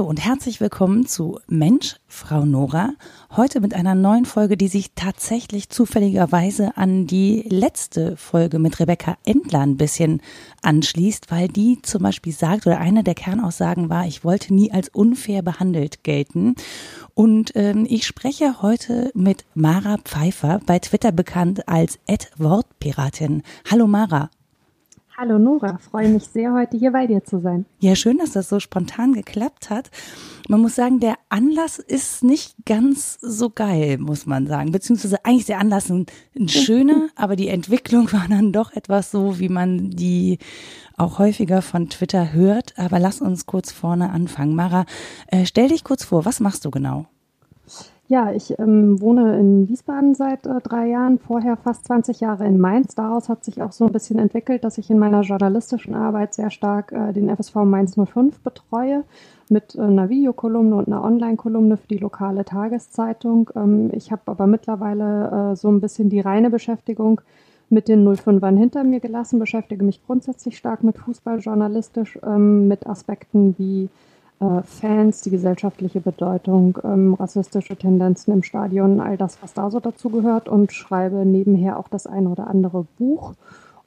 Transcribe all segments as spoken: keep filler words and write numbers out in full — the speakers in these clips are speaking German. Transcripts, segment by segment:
Hallo und herzlich willkommen zu Mensch, Frau Nora. Heute mit einer neuen Folge, die sich tatsächlich zufälligerweise an die letzte Folge mit Rebecca Endler ein bisschen anschließt, weil die zum Beispiel sagt, oder eine der Kernaussagen war, ich wollte nie als unfair behandelt gelten. Und ähm, ich spreche heute mit Mara Pfeiffer, bei Twitter bekannt als AdWordPiratin. Hallo Mara. Hallo Nora, freue mich sehr, heute hier bei dir zu sein. Ja, schön, dass das so spontan geklappt hat. Man muss sagen, der Anlass ist nicht ganz so geil, muss man sagen. Beziehungsweise eigentlich der Anlass ein, ein schöner, aber die Entwicklung war dann doch etwas so, wie man die auch häufiger von Twitter hört. Aber lass uns kurz vorne anfangen. Mara, stell dich kurz vor, was machst du genau? Ja, ich ähm, wohne in Wiesbaden seit äh, drei Jahren, vorher fast zwanzig Jahre in Mainz. Daraus hat sich auch so ein bisschen entwickelt, dass ich in meiner journalistischen Arbeit sehr stark äh, den F S V Mainz null fünf betreue, mit äh, einer Videokolumne und einer Online-Kolumne für die lokale Tageszeitung. Ähm, ich habe aber mittlerweile äh, so ein bisschen die reine Beschäftigung mit den null fünfern hinter mir gelassen, beschäftige mich grundsätzlich stark mit Fußball journalistisch, ähm, mit Aspekten wie Fans, die gesellschaftliche Bedeutung, ähm, rassistische Tendenzen im Stadion, all das, was da so dazu gehört, und schreibe nebenher auch das ein oder andere Buch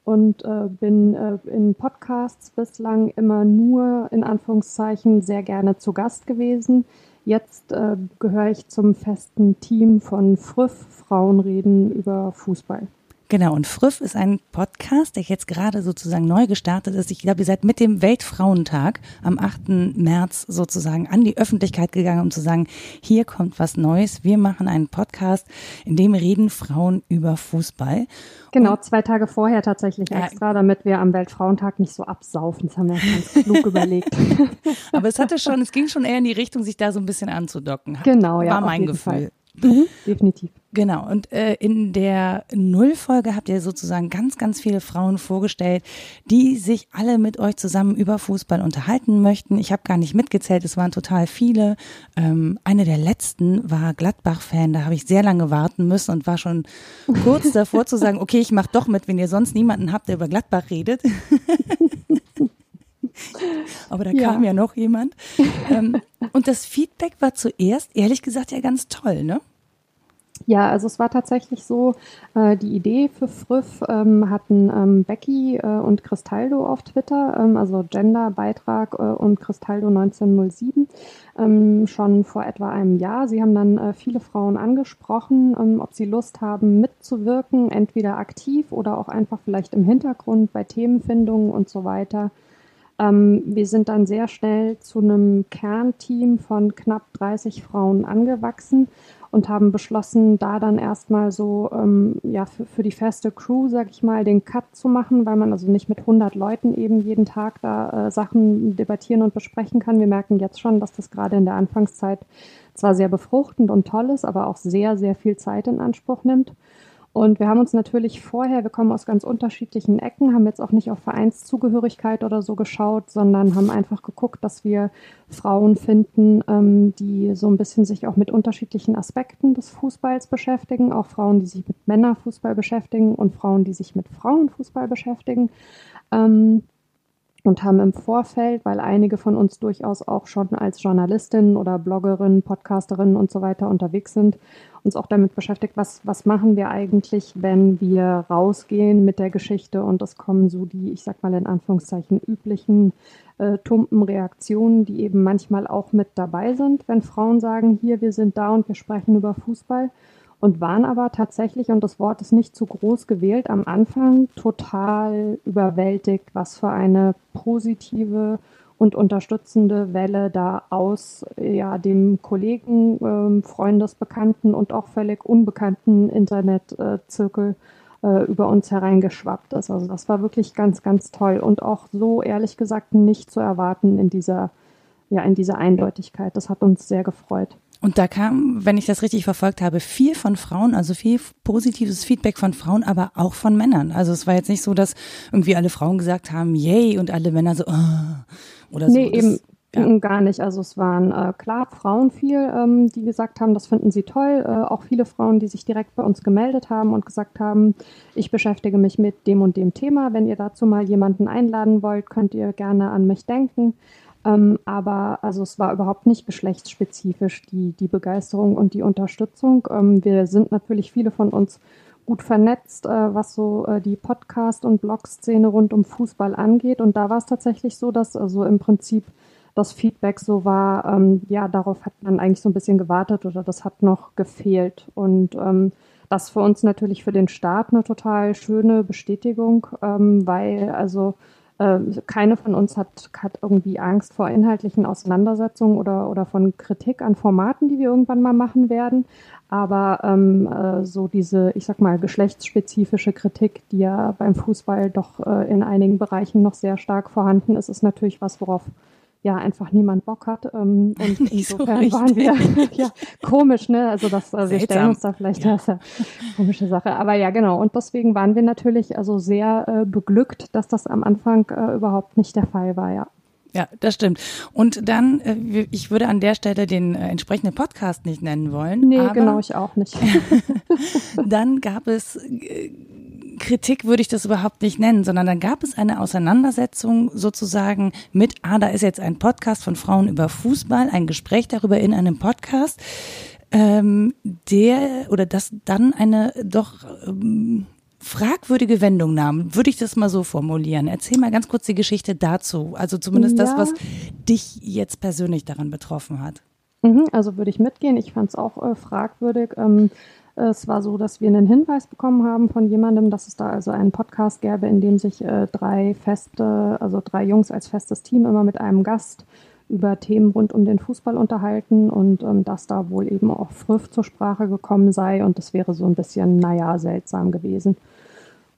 und äh, bin äh, in Podcasts bislang immer nur in Anführungszeichen sehr gerne zu Gast gewesen. Jetzt äh, gehöre ich zum festen Team von FRÜF, Frauenreden über Fußball. Genau, und FRÜF ist ein Podcast, der jetzt gerade sozusagen neu gestartet ist. Ich glaube, ihr seid mit dem Weltfrauentag am achten März sozusagen an die Öffentlichkeit gegangen, um zu sagen, hier kommt was Neues. Wir machen einen Podcast, in dem reden Frauen über Fußball. Genau, und zwei Tage vorher tatsächlich extra, ja, damit wir am Weltfrauentag nicht so absaufen. Das haben wir ganz klug überlegt. Aber es hatte schon, es ging schon eher in die Richtung, sich da so ein bisschen anzudocken. Hat, genau, ja. War mein Gefühl. Mhm, definitiv. Genau, und äh, in der Nullfolge habt ihr sozusagen ganz, ganz viele Frauen vorgestellt, die sich alle mit euch zusammen über Fußball unterhalten möchten. Ich habe gar nicht mitgezählt, es waren total viele. Ähm, eine der letzten war Gladbach-Fan, da habe ich sehr lange warten müssen und war schon kurz davor zu sagen, okay, ich mache doch mit, wenn ihr sonst niemanden habt, der über Gladbach redet. Aber da ja. kam ja noch jemand. Ähm, und das Feedback war zuerst, ehrlich gesagt, ja ganz toll, ne? Ja, also es war tatsächlich so, äh, die Idee für FRÜF ähm, hatten ähm, Becky äh, und Cristaldo auf Twitter, ähm, also Gender, Beitrag äh, und Cristaldo neunzehnhundertsieben, ähm, schon vor etwa einem Jahr. Sie haben dann äh, viele Frauen angesprochen, ähm, ob sie Lust haben mitzuwirken, entweder aktiv oder auch einfach vielleicht im Hintergrund bei Themenfindungen und so weiter. Ähm, wir sind dann sehr schnell zu einem Kernteam von knapp dreißig Frauen angewachsen und haben beschlossen, da dann erstmal so ähm, ja, für, für die feste Crew, sag ich mal, den Cut zu machen, weil man also nicht mit hundert Leuten eben jeden Tag da äh, Sachen debattieren und besprechen kann. Wir merken jetzt schon, dass das gerade in der Anfangszeit zwar sehr befruchtend und toll ist, aber auch sehr, sehr viel Zeit in Anspruch nimmt. Und wir haben uns natürlich vorher, wir kommen aus ganz unterschiedlichen Ecken, haben jetzt auch nicht auf Vereinszugehörigkeit oder so geschaut, sondern haben einfach geguckt, dass wir Frauen finden, ähm, die so ein bisschen sich auch mit unterschiedlichen Aspekten des Fußballs beschäftigen, auch Frauen, die sich mit Männerfußball beschäftigen und Frauen, die sich mit Frauenfußball beschäftigen. Ähm, und haben im Vorfeld, weil einige von uns durchaus auch schon als Journalistinnen oder Bloggerinnen, Podcasterinnen und so weiter unterwegs sind, uns auch damit beschäftigt, was, was machen wir eigentlich, wenn wir rausgehen mit der Geschichte und es kommen so die, ich sag mal in Anführungszeichen, üblichen äh, tumpen Reaktionen, die eben manchmal auch mit dabei sind, wenn Frauen sagen, hier, wir sind da und wir sprechen über Fußball. Und waren aber tatsächlich, und das Wort ist nicht zu groß gewählt, am Anfang total überwältigt, was für eine positive und unterstützende Welle da aus ja, dem Kollegen, ähm, Freundes, Bekannten und auch völlig unbekannten Internetzirkel äh, äh, über uns hereingeschwappt ist. Also das war wirklich ganz, ganz toll und auch so ehrlich gesagt nicht zu erwarten in dieser, ja, in dieser Eindeutigkeit. Das hat uns sehr gefreut. Und da kam, wenn ich das richtig verfolgt habe, viel von Frauen, also viel positives Feedback von Frauen, aber auch von Männern. Also es war jetzt nicht so, dass irgendwie alle Frauen gesagt haben, yay, und alle Männer so, oh, oder so. Nee, das, eben ja. gar nicht. Also es waren äh, klar Frauen viel, ähm, die gesagt haben, das finden sie toll. Äh, auch viele Frauen, die sich direkt bei uns gemeldet haben und gesagt haben, ich beschäftige mich mit dem und dem Thema. Wenn ihr dazu mal jemanden einladen wollt, könnt ihr gerne an mich denken. Ähm, aber also es war überhaupt nicht geschlechtsspezifisch, die, die Begeisterung und die Unterstützung. Ähm, wir sind natürlich viele von uns gut vernetzt, äh, was so äh, die Podcast- und Blog-Szene rund um Fußball angeht. Und da war es tatsächlich so, dass also im Prinzip das Feedback so war, ähm, ja, darauf hat man eigentlich so ein bisschen gewartet oder das hat noch gefehlt. Und ähm, das für uns natürlich für den Start eine total schöne Bestätigung, ähm, weil also äh, keine von uns hat, hat irgendwie Angst vor inhaltlichen Auseinandersetzungen oder, oder von Kritik an Formaten, die wir irgendwann mal machen werden. Aber ähm, äh, so diese, ich sag mal, geschlechtsspezifische Kritik, die ja beim Fußball doch äh, in einigen Bereichen noch sehr stark vorhanden ist, ist natürlich was, worauf ja einfach niemand Bock hat. Ähm, und Nicht insofern so waren wir ja komisch, ne? Also das, also wir stellen uns da vielleicht ja. das, ja, komische Sache. Aber ja, genau. Und deswegen waren wir natürlich also sehr äh, beglückt, dass das am Anfang äh, überhaupt nicht der Fall war, ja. Ja, das stimmt. Und dann, äh, ich würde an der Stelle den äh, entsprechenden Podcast nicht nennen wollen. Nee, aber genau, ich auch nicht. Dann gab es äh, Kritik würde ich das überhaupt nicht nennen, sondern dann gab es eine Auseinandersetzung sozusagen mit, ah, da ist jetzt ein Podcast von Frauen über Fußball, ein Gespräch darüber in einem Podcast, ähm, der oder das dann eine doch ähm, fragwürdige Wendung nahm, würde ich das mal so formulieren. Erzähl mal ganz kurz die Geschichte dazu, also zumindest ja. das, was dich jetzt persönlich daran betroffen hat. Also würde ich mitgehen, ich fand es auch äh, fragwürdig. Ähm Es war so, dass wir einen Hinweis bekommen haben von jemandem, dass es da also einen Podcast gäbe, in dem sich äh, drei feste, also drei Jungs als festes Team immer mit einem Gast über Themen rund um den Fußball unterhalten und ähm, dass da wohl eben auch FRÜF zur Sprache gekommen sei und das wäre so ein bisschen, naja, seltsam gewesen.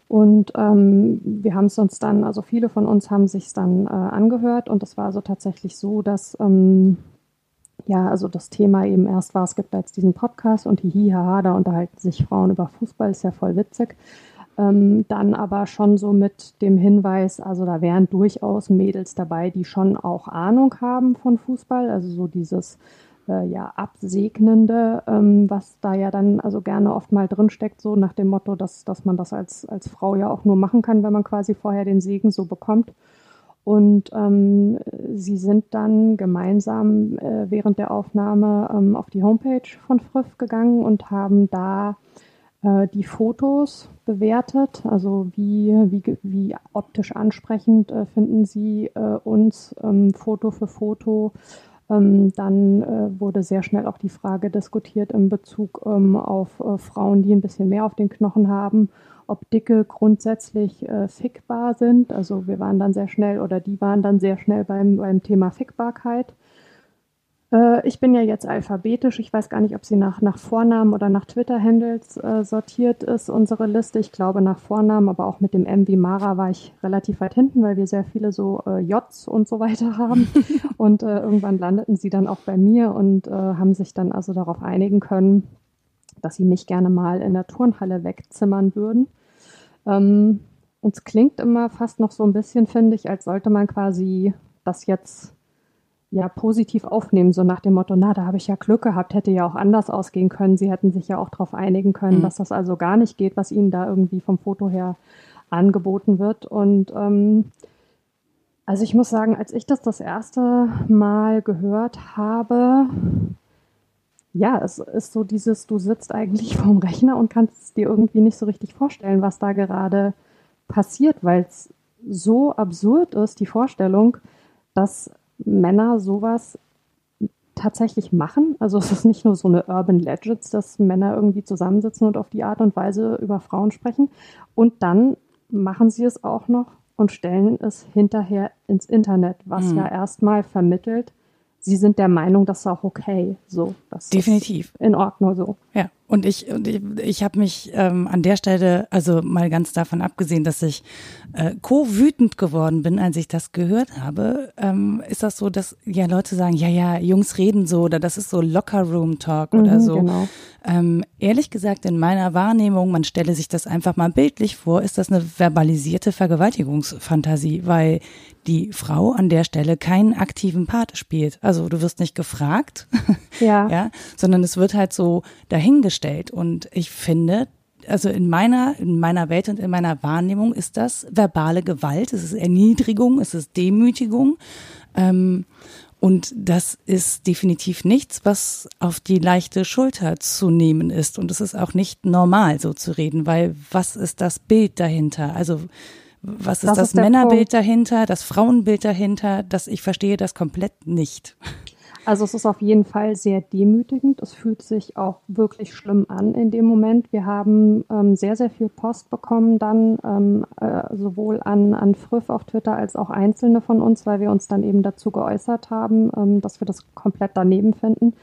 Und ähm, wir haben es uns dann, also viele von uns haben sich es dann äh, angehört und es war also tatsächlich so, dass Ähm, ja, also das Thema eben erst war, es gibt da jetzt diesen Podcast und hihi, haha, da unterhalten sich Frauen über Fußball, ist ja voll witzig. Ähm, dann aber schon so mit dem Hinweis, also da wären durchaus Mädels dabei, die schon auch Ahnung haben von Fußball, also so dieses äh, ja Absegnende, ähm, was da ja dann also gerne oft mal drinsteckt, so nach dem Motto, dass, dass man das als, als Frau ja auch nur machen kann, wenn man quasi vorher den Segen so bekommt. Und ähm, sie sind dann gemeinsam äh, während der Aufnahme ähm, auf die Homepage von FRÜF gegangen und haben da äh, die Fotos bewertet. Also wie, wie, wie optisch ansprechend äh, finden sie äh, uns ähm, Foto für Foto. Ähm, dann äh, wurde sehr schnell auch die Frage diskutiert in Bezug ähm, auf äh, Frauen, die ein bisschen mehr auf den Knochen haben, ob Dicke grundsätzlich äh, fickbar sind. Also wir waren dann sehr schnell oder die waren dann sehr schnell beim, beim Thema Fickbarkeit. Äh, ich bin ja jetzt alphabetisch. Ich weiß gar nicht, ob sie nach, nach Vornamen oder nach Twitter-Handles äh, sortiert ist, unsere Liste. Ich glaube nach Vornamen, aber auch mit dem M wie Mara war ich relativ weit hinten, weil wir sehr viele so äh, Js und so weiter haben. Und äh, irgendwann landeten sie dann auch bei mir und äh, haben sich dann also darauf einigen können, dass sie mich gerne mal in der Turnhalle wegzimmern würden. Ähm, uns klingt immer fast noch so ein bisschen, finde ich, als sollte man quasi das jetzt ja positiv aufnehmen, so nach dem Motto, na, da habe ich ja Glück gehabt, hätte ja auch anders ausgehen können. Sie hätten sich ja auch darauf einigen können, mhm. dass das also gar nicht geht, was ihnen da irgendwie vom Foto her angeboten wird. Und ähm, also ich muss sagen, als ich das das erste Mal gehört habe, ja, es ist so dieses, du sitzt eigentlich vorm Rechner und kannst es dir irgendwie nicht so richtig vorstellen, was da gerade passiert, weil es so absurd ist, die Vorstellung, dass Männer sowas tatsächlich machen. Also es ist nicht nur so eine Urban Legends, dass Männer irgendwie zusammensitzen und auf die Art und Weise über Frauen sprechen. Und dann machen sie es auch noch und stellen es hinterher ins Internet, was mhm. ja erstmal vermittelt, sie sind der Meinung, das ist auch okay, so. Das definitiv. Ist in Ordnung so. Ja, und ich und ich, ich habe mich ähm, an der Stelle, also mal ganz davon abgesehen, dass ich äh, co-wütend geworden bin, als ich das gehört habe, ähm, ist das so, dass ja Leute sagen, ja, ja, Jungs reden so oder das ist so Locker-Room-Talk oder mhm, so. Genau. Ähm, ehrlich gesagt, in meiner Wahrnehmung, man stelle sich das einfach mal bildlich vor, ist das eine verbalisierte Vergewaltigungsfantasie, weil die Frau an der Stelle keinen aktiven Part spielt. Also du wirst nicht gefragt, ja. ja, sondern es wird halt so dahingestellt. Und ich finde, also in meiner, in meiner Welt und in meiner Wahrnehmung ist das verbale Gewalt, es ist Erniedrigung, es ist Demütigung. Ähm, und das ist definitiv nichts, was auf die leichte Schulter zu nehmen ist. Und es ist auch nicht normal, so zu reden, weil was ist das Bild dahinter? Also was ist das, das ist Männerbild dahinter, das Frauenbild dahinter? Das, ich verstehe das komplett nicht. Also es ist auf jeden Fall sehr demütigend. Es fühlt sich auch wirklich schlimm an in dem Moment. Wir haben ähm, sehr, sehr viel Post bekommen dann, ähm, äh, sowohl an, an FRÜF auf Twitter als auch Einzelne von uns, weil wir uns dann eben dazu geäußert haben, ähm, dass wir das komplett daneben finden.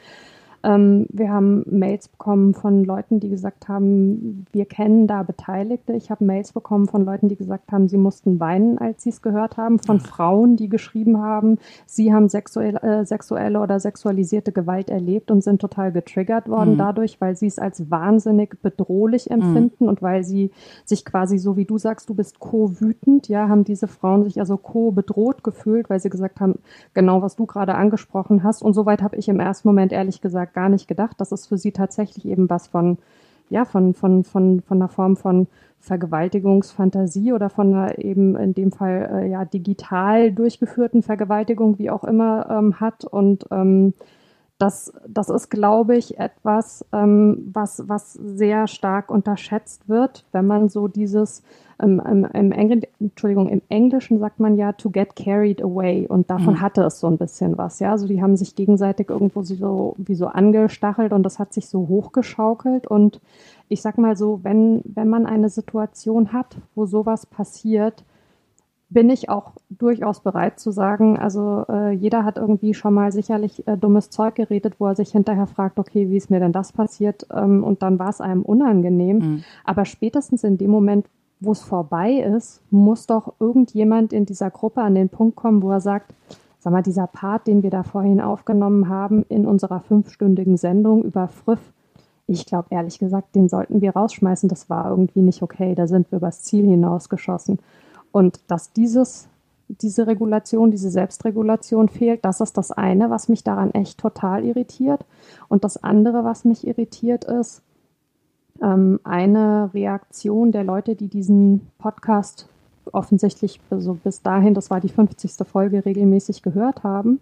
Ähm, wir haben Mails bekommen von Leuten, die gesagt haben, wir kennen da Beteiligte. Ich habe Mails bekommen von Leuten, die gesagt haben, sie mussten weinen, als sie es gehört haben. Von Frauen, die geschrieben haben, sie haben sexuell, äh, sexuelle oder sexualisierte Gewalt erlebt und sind total getriggert worden mhm. dadurch, weil sie es als wahnsinnig bedrohlich empfinden mhm. und weil sie sich quasi so, wie du sagst, du bist co-wütend, ja, haben diese Frauen sich also co-bedroht gefühlt, weil sie gesagt haben, genau was du gerade angesprochen hast. Und soweit habe ich im ersten Moment ehrlich gesagt gar nicht gedacht, dass es für sie tatsächlich eben was von, ja, von, von, von, von einer Form von Vergewaltigungsfantasie oder von einer eben in dem Fall äh, ja digital durchgeführten Vergewaltigung, wie auch immer, ähm, hat. Und ähm, das, das ist, glaube ich, etwas, ähm, was, was sehr stark unterschätzt wird, wenn man so dieses, ähm, im, im, Engl- Entschuldigung, im Englischen sagt man ja, to get carried away. Und davon mhm. hatte es so ein bisschen was. Ja? Also die haben sich gegenseitig irgendwo so, wie so angestachelt und das hat sich so hochgeschaukelt. Und ich sag mal so, wenn, wenn man eine Situation hat, wo sowas passiert, bin ich auch durchaus bereit zu sagen, also äh, jeder hat irgendwie schon mal sicherlich äh, dummes Zeug geredet, wo er sich hinterher fragt, okay, wie ist mir denn das passiert? Ähm, und dann war es einem unangenehm. Mhm. Aber spätestens in dem Moment, wo es vorbei ist, muss doch irgendjemand in dieser Gruppe an den Punkt kommen, wo er sagt, sag mal, dieser Part, den wir da vorhin aufgenommen haben in unserer fünfstündigen Sendung über FRÜF, ich glaube ehrlich gesagt, den sollten wir rausschmeißen. Das war irgendwie nicht okay, da sind wir übers Ziel hinausgeschossen. Und dass dieses, diese Regulation, diese Selbstregulation fehlt, das ist das eine, was mich daran echt total irritiert. Und das andere, was mich irritiert, ist ähm, eine Reaktion der Leute, die diesen Podcast offensichtlich also bis dahin, das war die fünfzigste Folge, regelmäßig gehört haben,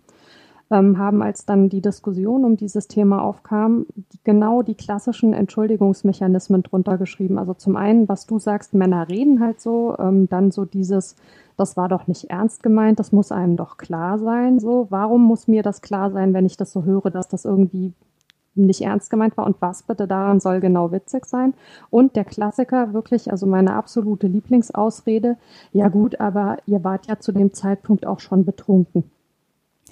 ähm, haben, als dann die Diskussion um dieses Thema aufkam, die, genau die klassischen Entschuldigungsmechanismen drunter geschrieben. Also zum einen, was du sagst, Männer reden halt so, ähm, dann so dieses, das war doch nicht ernst gemeint, das muss einem doch klar sein. So, warum muss mir das klar sein, wenn ich das so höre, dass das irgendwie nicht ernst gemeint war und was bitte daran soll genau witzig sein? Und der Klassiker, wirklich, also meine absolute Lieblingsausrede, ja gut, aber ihr wart ja zu dem Zeitpunkt auch schon betrunken.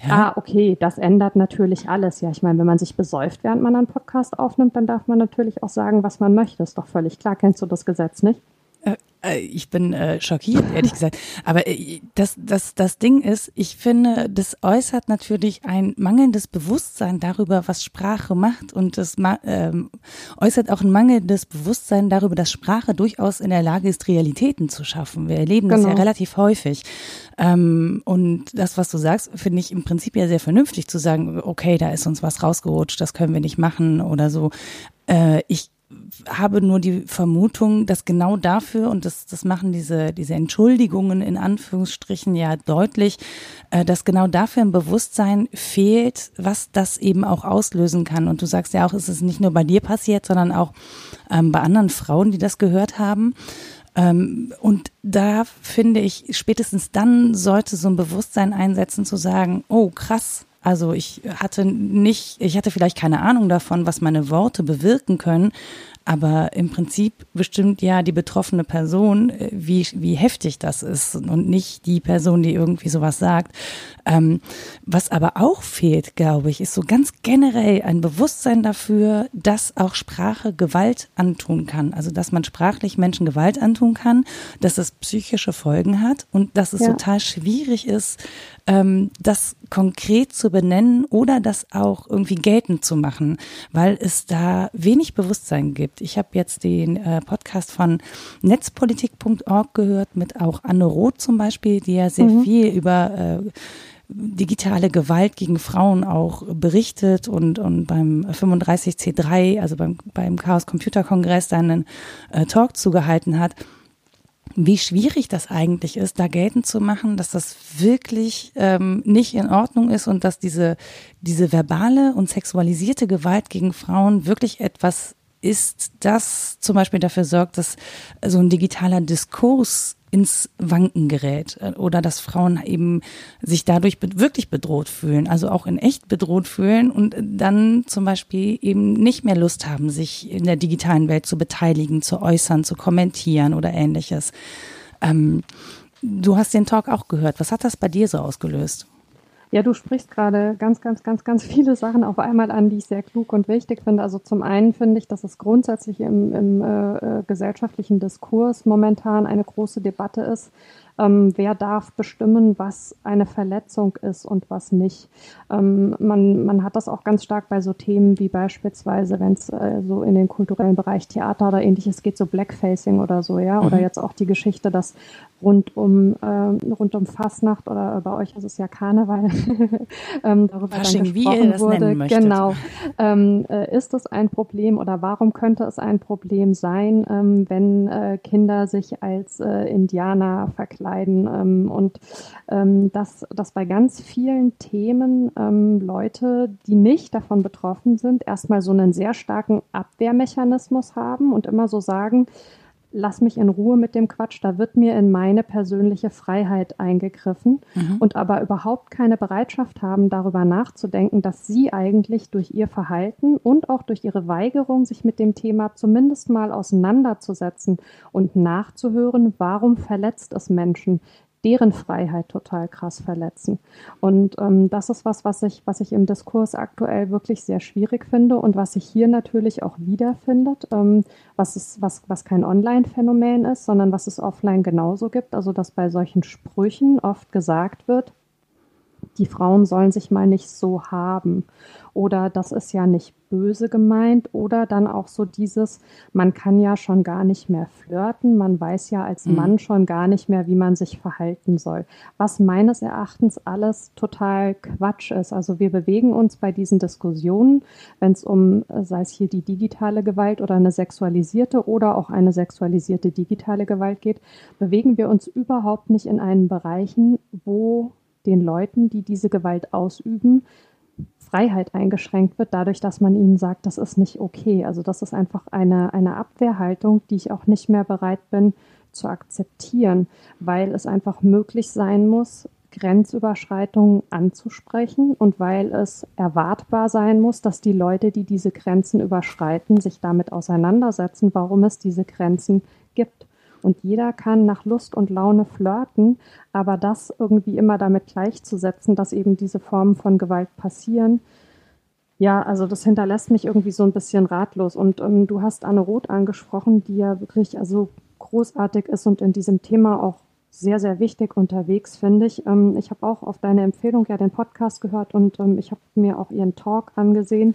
Ja. Ah, okay, das ändert natürlich alles. Ja, ich meine, wenn man sich besäuft, während man einen Podcast aufnimmt, dann darf man natürlich auch sagen, was man möchte. Ist doch völlig klar, kennst du das Gesetz nicht? Äh, äh, ich bin äh, schockiert, ehrlich gesagt. Aber äh, das, das, das Ding ist, ich finde, das äußert natürlich ein mangelndes Bewusstsein darüber, was Sprache macht. Und das ma- äh, äußert auch ein mangelndes Bewusstsein darüber, dass Sprache durchaus in der Lage ist, Realitäten zu schaffen. Wir erleben genau. das ja relativ häufig. Ähm, und das, was du sagst, finde ich im Prinzip ja sehr vernünftig zu sagen, okay, da ist uns was rausgerutscht, das können wir nicht machen oder so. Äh, ich habe nur die Vermutung, dass genau dafür, und das, das machen diese, diese Entschuldigungen in Anführungsstrichen ja deutlich, äh, dass genau dafür ein Bewusstsein fehlt, was das eben auch auslösen kann. Und du sagst ja auch, es ist nicht nur bei dir passiert, sondern auch ähm, bei anderen Frauen, die das gehört haben. Und da finde ich, spätestens dann sollte so ein Bewusstsein einsetzen zu sagen, oh krass, also ich hatte nicht, ich hatte vielleicht keine Ahnung davon, was meine Worte bewirken können, aber im Prinzip bestimmt ja die betroffene Person, wie, wie heftig das ist und nicht die Person, die irgendwie sowas sagt. Ähm, was aber auch fehlt, glaube ich, ist so ganz generell ein Bewusstsein dafür, dass auch Sprache Gewalt antun kann. Also, dass man sprachlich Menschen Gewalt antun kann, dass es psychische Folgen hat und dass es ja. total schwierig ist, ähm, das konkret zu benennen oder das auch irgendwie geltend zu machen, weil es da wenig Bewusstsein gibt. Ich habe jetzt den äh, Podcast von netzpolitik punkt org gehört mit auch Anne Roth zum Beispiel, die ja sehr mhm. viel über äh, digitale Gewalt gegen Frauen auch berichtet und, und beim fünfunddreißig C drei, also beim, beim Chaos Computer Kongress, dann einen äh, Talk zugehalten hat. wie schwierig das eigentlich ist, da geltend zu machen, dass das wirklich ähm, nicht in Ordnung ist und dass diese, diese verbale und sexualisierte Gewalt gegen Frauen wirklich etwas ist, das zum Beispiel dafür sorgt, dass so ein digitaler Diskurs ins Wanken gerät oder dass Frauen eben sich dadurch wirklich bedroht fühlen, also auch in echt bedroht fühlen und dann zum Beispiel eben nicht mehr Lust haben, sich in der digitalen Welt zu beteiligen, zu äußern, zu kommentieren oder Ähnliches. Ähm, du hast den Talk auch gehört. Was hat das bei dir so ausgelöst? Ja, du sprichst gerade ganz, ganz, ganz, ganz viele Sachen auf einmal an, die ich sehr klug und wichtig finde. Also zum einen finde ich, dass es grundsätzlich im, im äh, gesellschaftlichen Diskurs momentan eine große Debatte ist. Ähm, wer darf bestimmen, was eine Verletzung ist und was nicht? Ähm, man, man hat das auch ganz stark bei so Themen wie beispielsweise, wenn es äh, so in den kulturellen Bereich Theater oder Ähnliches geht, so Blackfacing oder so, ja, oder mhm. jetzt auch die Geschichte, dass rund um äh, rund um Fasnacht oder bei euch ist es ja Karneval ähm, darüber Fasching, dann gesprochen wie ihr das wurde. Nennen möchtet. Genau, ähm, äh, ist es ein Problem oder warum könnte es ein Problem sein, ähm, wenn äh, Kinder sich als äh, Indianer verkleiden? Leiden. Und dass, dass bei ganz vielen Themen Leute, die nicht davon betroffen sind, erstmal so einen sehr starken Abwehrmechanismus haben und immer so sagen, lass mich in Ruhe mit dem Quatsch, da wird mir in meine persönliche Freiheit eingegriffen mhm. und aber überhaupt keine Bereitschaft haben, darüber nachzudenken, dass sie eigentlich durch ihr Verhalten und auch durch ihre Weigerung, sich mit dem Thema zumindest mal auseinanderzusetzen und nachzuhören, warum verletzt es Menschen, deren Freiheit total krass verletzen. Und ähm, das ist was, was ich, was ich im Diskurs aktuell wirklich sehr schwierig finde und was sich hier natürlich auch wiederfindet, ähm, was, ist, was, was kein Online-Phänomen ist, sondern was es offline genauso gibt. Also dass bei solchen Sprüchen oft gesagt wird, die Frauen sollen sich mal nicht so haben oder das ist ja nicht böse gemeint oder dann auch so dieses, man kann ja schon gar nicht mehr flirten, man weiß ja als Mann mhm. schon gar nicht mehr, wie man sich verhalten soll, was meines Erachtens alles total Quatsch ist. Also wir bewegen uns bei diesen Diskussionen, wenn es um, sei es hier die digitale Gewalt oder eine sexualisierte oder auch eine sexualisierte digitale Gewalt geht, bewegen wir uns überhaupt nicht in einen Bereichen, wo den Leuten, die diese Gewalt ausüben, Freiheit eingeschränkt wird, dadurch, dass man ihnen sagt, das ist nicht okay. Also das ist einfach eine, eine Abwehrhaltung, die ich auch nicht mehr bereit bin zu akzeptieren, weil es einfach möglich sein muss, Grenzüberschreitungen anzusprechen und weil es erwartbar sein muss, dass die Leute, die diese Grenzen überschreiten, sich damit auseinandersetzen, warum es diese Grenzen gibt. Und jeder kann nach Lust und Laune flirten, aber das irgendwie immer damit gleichzusetzen, dass eben diese Formen von Gewalt passieren, ja, also das hinterlässt mich irgendwie so ein bisschen ratlos. Und ähm, du hast Anne Roth angesprochen, die ja wirklich also großartig ist und in diesem Thema auch sehr, sehr wichtig unterwegs, finde ich. Ähm, ich habe auch auf deine Empfehlung ja den Podcast gehört und ähm, ich habe mir auch ihren Talk angesehen.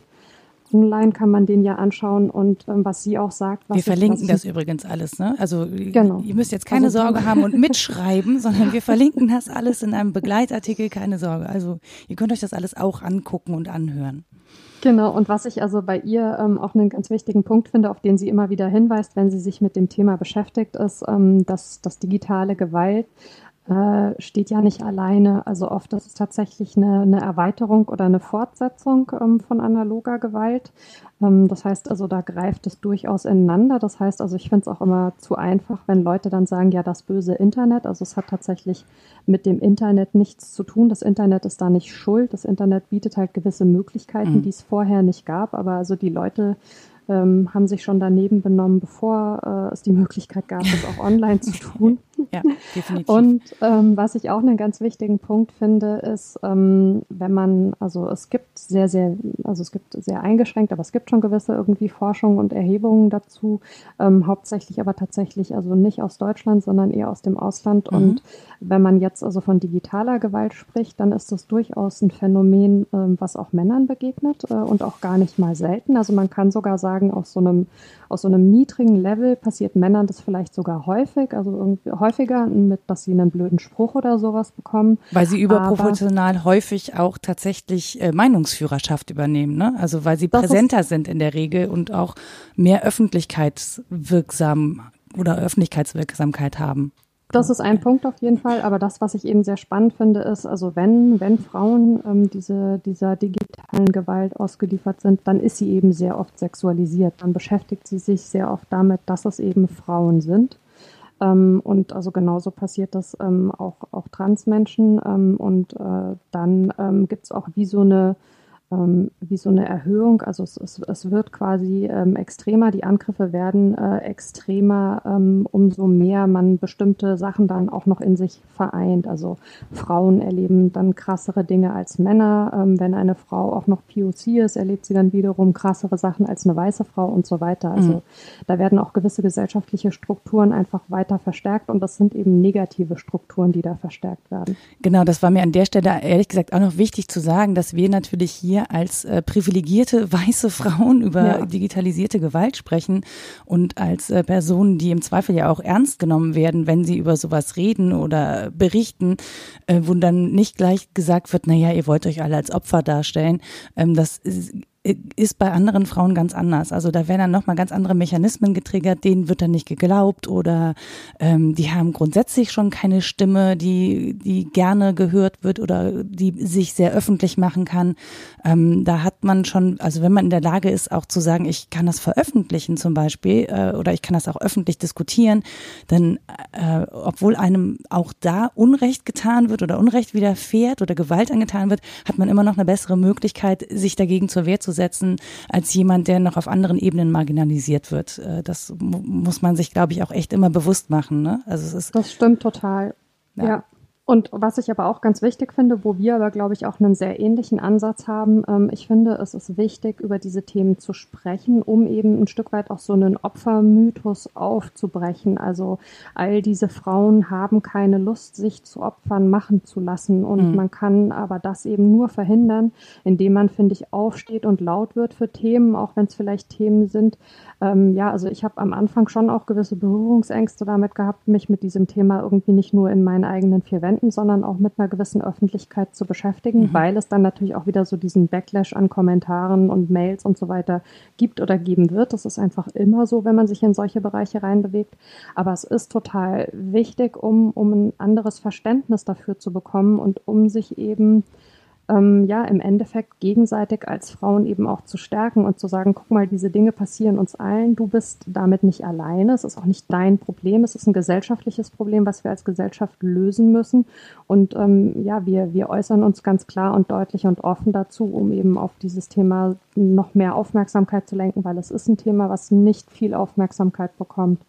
Online kann man den ja anschauen und ähm, was sie auch sagt. Was wir verlinken ich, das übrigens alles, ne? Also genau. Ihr müsst jetzt keine also, Sorge haben und mitschreiben, sondern wir verlinken das alles in einem Begleitartikel, keine Sorge. Also ihr könnt euch das alles auch angucken und anhören. Genau, und was ich also bei ihr ähm, auch einen ganz wichtigen Punkt finde, auf den sie immer wieder hinweist, wenn sie sich mit dem Thema beschäftigt, ist, ähm, dass, dass digitale Gewalt Äh, steht ja nicht alleine. Also oft ist es tatsächlich eine, eine Erweiterung oder eine Fortsetzung ähm, von analoger Gewalt. Ähm, das heißt also, da greift es durchaus ineinander. Das heißt also, ich finde es auch immer zu einfach, wenn Leute dann sagen, ja, das böse Internet. Also es hat tatsächlich mit dem Internet nichts zu tun. Das Internet ist da nicht schuld. Das Internet bietet halt gewisse Möglichkeiten, mhm. die es vorher nicht gab. Aber also die Leute ähm, haben sich schon daneben benommen, bevor äh, es die Möglichkeit gab, das auch online zu tun. Ja, definitiv. Und ähm, was ich auch einen ganz wichtigen Punkt finde, ist, ähm, wenn man, also es gibt sehr, sehr, also es gibt sehr eingeschränkt, aber es gibt schon gewisse irgendwie Forschung und Erhebungen dazu, ähm, hauptsächlich aber tatsächlich also nicht aus Deutschland, sondern eher aus dem Ausland. Mhm. Und wenn man jetzt also von digitaler Gewalt spricht, dann ist das durchaus ein Phänomen, ähm, was auch Männern begegnet äh, und auch gar nicht mal selten. Also man kann sogar sagen, auf so einem, auf so einem niedrigen Level passiert Männern das vielleicht sogar häufig, also irgendwie häufiger, mit, dass sie einen blöden Spruch oder sowas bekommen. Weil sie überproportional aber häufig auch tatsächlich äh, Meinungsführerschaft übernehmen, ne? Also weil sie präsenter sind in der Regel und auch mehr öffentlichkeitswirksam oder Öffentlichkeitswirksamkeit haben. Das ist ein Punkt auf jeden Fall, aber das, was ich eben sehr spannend finde, ist, also wenn, wenn Frauen ähm, diese, dieser digitalen Gewalt ausgeliefert sind, dann ist sie eben sehr oft sexualisiert. Dann beschäftigt sie sich sehr oft damit, dass es eben Frauen sind. Ähm, und also genauso passiert das ähm, auch, auch Transmenschen. Ähm, und äh, dann ähm, gibt es auch wie so eine wie so eine Erhöhung, also es, es, es wird quasi ähm, extremer, die Angriffe werden äh, extremer, ähm, umso mehr man bestimmte Sachen dann auch noch in sich vereint. Also Frauen erleben dann krassere Dinge als Männer, ähm, wenn eine Frau auch noch P O C ist, erlebt sie dann wiederum krassere Sachen als eine weiße Frau und so weiter. Also mhm. da werden auch gewisse gesellschaftliche Strukturen einfach weiter verstärkt und das sind eben negative Strukturen, die da verstärkt werden. Genau, das war mir an der Stelle ehrlich gesagt auch noch wichtig zu sagen, dass wir natürlich hier als äh, privilegierte weiße Frauen über ja. digitalisierte Gewalt sprechen und als äh, Personen, die im Zweifel ja auch ernst genommen werden, wenn sie über sowas reden oder berichten, äh, wo dann nicht gleich gesagt wird, naja, ihr wollt euch alle als Opfer darstellen. Ähm, das ist, ist bei anderen Frauen ganz anders. Also da werden dann nochmal ganz andere Mechanismen getriggert, denen wird dann nicht geglaubt oder ähm, die haben grundsätzlich schon keine Stimme, die die gerne gehört wird oder die sich sehr öffentlich machen kann. Ähm, da hat man schon, also wenn man in der Lage ist, auch zu sagen, ich kann das veröffentlichen zum Beispiel äh, oder ich kann das auch öffentlich diskutieren, dann äh, obwohl einem auch da Unrecht getan wird oder Unrecht widerfährt oder Gewalt angetan wird, hat man immer noch eine bessere Möglichkeit, sich dagegen zur Wehr zu setzen, als jemand, der noch auf anderen Ebenen marginalisiert wird. Das muss man sich, glaube ich, auch echt immer bewusst machen. Ne? Also es ist, das stimmt total. Ja. ja. Und was ich aber auch ganz wichtig finde, wo wir aber, glaube ich, auch einen sehr ähnlichen Ansatz haben, ähm, ich finde, es ist wichtig, über diese Themen zu sprechen, um eben ein Stück weit auch so einen Opfermythos aufzubrechen. Also all diese Frauen haben keine Lust, sich zu Opfern machen zu lassen. Und mhm. man kann aber das eben nur verhindern, indem man, finde ich, aufsteht und laut wird für Themen, auch wenn es vielleicht Themen sind. Ähm, ja, also ich habe am Anfang schon auch gewisse Berührungsängste damit gehabt, mich mit diesem Thema irgendwie nicht nur in meinen eigenen vier Wänden, sondern auch mit einer gewissen Öffentlichkeit zu beschäftigen, mhm. weil es dann natürlich auch wieder so diesen Backlash an Kommentaren und Mails und so weiter gibt oder geben wird. Das ist einfach immer so, wenn man sich in solche Bereiche reinbewegt. Aber es ist total wichtig, um, um ein anderes Verständnis dafür zu bekommen und um sich eben ähm, ja im Endeffekt gegenseitig als Frauen eben auch zu stärken und zu sagen, guck mal, diese Dinge passieren uns allen, du bist damit nicht alleine, es ist auch nicht dein Problem, es ist ein gesellschaftliches Problem, was wir als Gesellschaft lösen müssen und ähm, ja, wir, wir äußern uns ganz klar und deutlich und offen dazu, um eben auf dieses Thema noch mehr Aufmerksamkeit zu lenken, weil es ist ein Thema, was nicht viel Aufmerksamkeit bekommt.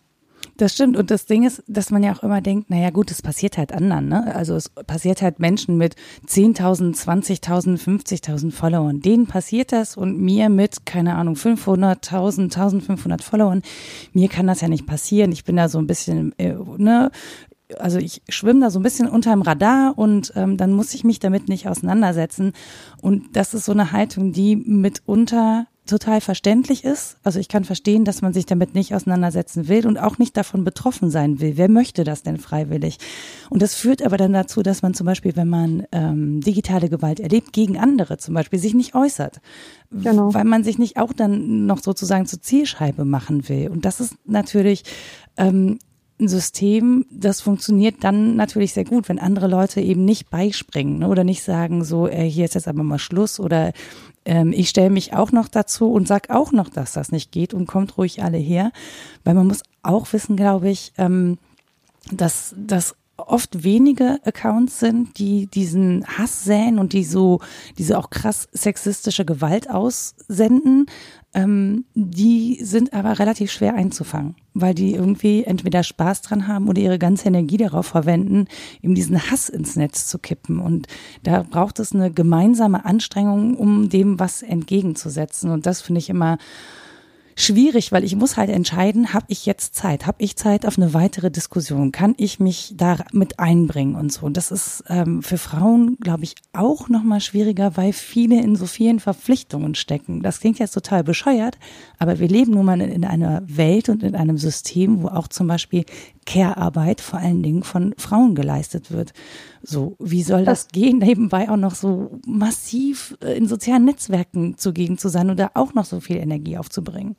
Das stimmt. Und das Ding ist, dass man ja auch immer denkt, naja gut, es passiert halt anderen, ne? Also es passiert halt Menschen mit zehntausend, zwanzigtausend, fünfzigtausend Followern. Denen passiert das und mir mit, keine Ahnung, fünfhunderttausend, eintausendfünfhundert Followern, mir kann das ja nicht passieren. Ich bin da so ein bisschen, äh, ne? Also ich schwimme da so ein bisschen unterm Radar und ähm, dann muss ich mich damit nicht auseinandersetzen. Und das ist so eine Haltung, die mitunter total verständlich ist. Also ich kann verstehen, dass man sich damit nicht auseinandersetzen will und auch nicht davon betroffen sein will. Wer möchte das denn freiwillig? Und das führt aber dann dazu, dass man zum Beispiel, wenn man ähm, digitale Gewalt erlebt, gegen andere zum Beispiel sich nicht äußert. Genau. Weil man sich nicht auch dann noch sozusagen zur Zielscheibe machen will. Und das ist natürlich ähm, ein System, das funktioniert dann natürlich sehr gut, wenn andere Leute eben nicht beispringen, ne, oder nicht sagen so, äh, hier ist jetzt aber mal Schluss oder ich stelle mich auch noch dazu und sag auch noch, dass das nicht geht und kommt ruhig alle her, weil man muss auch wissen, glaube ich, dass das oft wenige Accounts sind, die diesen Hass säen und die so diese auch krass sexistische Gewalt aussenden. Ähm, die sind aber relativ schwer einzufangen, weil die irgendwie entweder Spaß dran haben oder ihre ganze Energie darauf verwenden, eben diesen Hass ins Netz zu kippen. Und da braucht es eine gemeinsame Anstrengung, um dem was entgegenzusetzen. Und das finde ich immer schwierig, weil ich muss halt entscheiden, habe ich jetzt Zeit? Habe ich Zeit auf eine weitere Diskussion? Kann ich mich da mit einbringen und so? Und das ist ähm, für Frauen, glaube ich, auch nochmal schwieriger, weil viele in so vielen Verpflichtungen stecken. Das klingt jetzt total bescheuert, aber wir leben nun mal in, in einer Welt und in einem System, wo auch zum Beispiel Care-Arbeit vor allen Dingen von Frauen geleistet wird. So, wie soll das gehen, nebenbei auch noch so massiv in sozialen Netzwerken zugegen zu sein oder auch noch so viel Energie aufzubringen?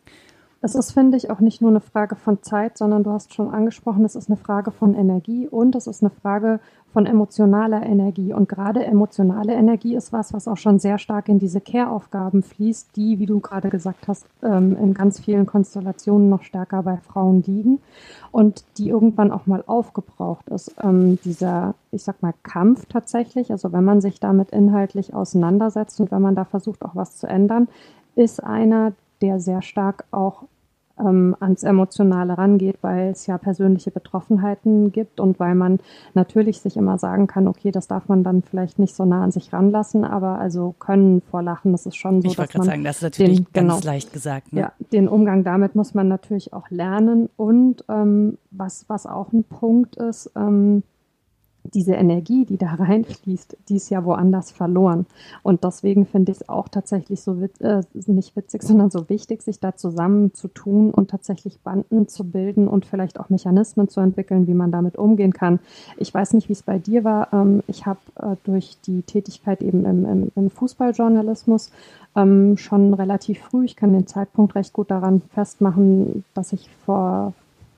Das ist, finde ich, auch nicht nur eine Frage von Zeit, sondern du hast schon angesprochen, es ist eine Frage von Energie und es ist eine Frage von emotionaler Energie. Und gerade emotionale Energie ist was, was auch schon sehr stark in diese Care-Aufgaben fließt, die, wie du gerade gesagt hast, in ganz vielen Konstellationen noch stärker bei Frauen liegen und die irgendwann auch mal aufgebraucht ist. Dieser, ich sag mal, Kampf tatsächlich, also wenn man sich damit inhaltlich auseinandersetzt und wenn man da versucht, auch was zu ändern, ist einer, der sehr stark auch ähm, ans Emotionale rangeht, weil es ja persönliche Betroffenheiten gibt und weil man natürlich sich immer sagen kann, okay, das darf man dann vielleicht nicht so nah an sich ranlassen, aber also können vor Lachen, das ist schon so, ich dass man sagen, das ist natürlich den, ganz genau, leicht gesagt. Ne? Ja, den Umgang damit muss man natürlich auch lernen und ähm, was, was auch ein Punkt ist, ähm, diese Energie, die da reinfließt, die ist ja woanders verloren. Und deswegen finde ich es auch tatsächlich so witz, äh, nicht witzig, sondern so wichtig, sich da zusammenzutun und tatsächlich Banden zu bilden und vielleicht auch Mechanismen zu entwickeln, wie man damit umgehen kann. Ich weiß nicht, wie es bei dir war. Ähm, ich habe äh, durch die Tätigkeit eben im, im, im Fußballjournalismus ähm, schon relativ früh, ich kann den Zeitpunkt recht gut daran festmachen, dass ich vor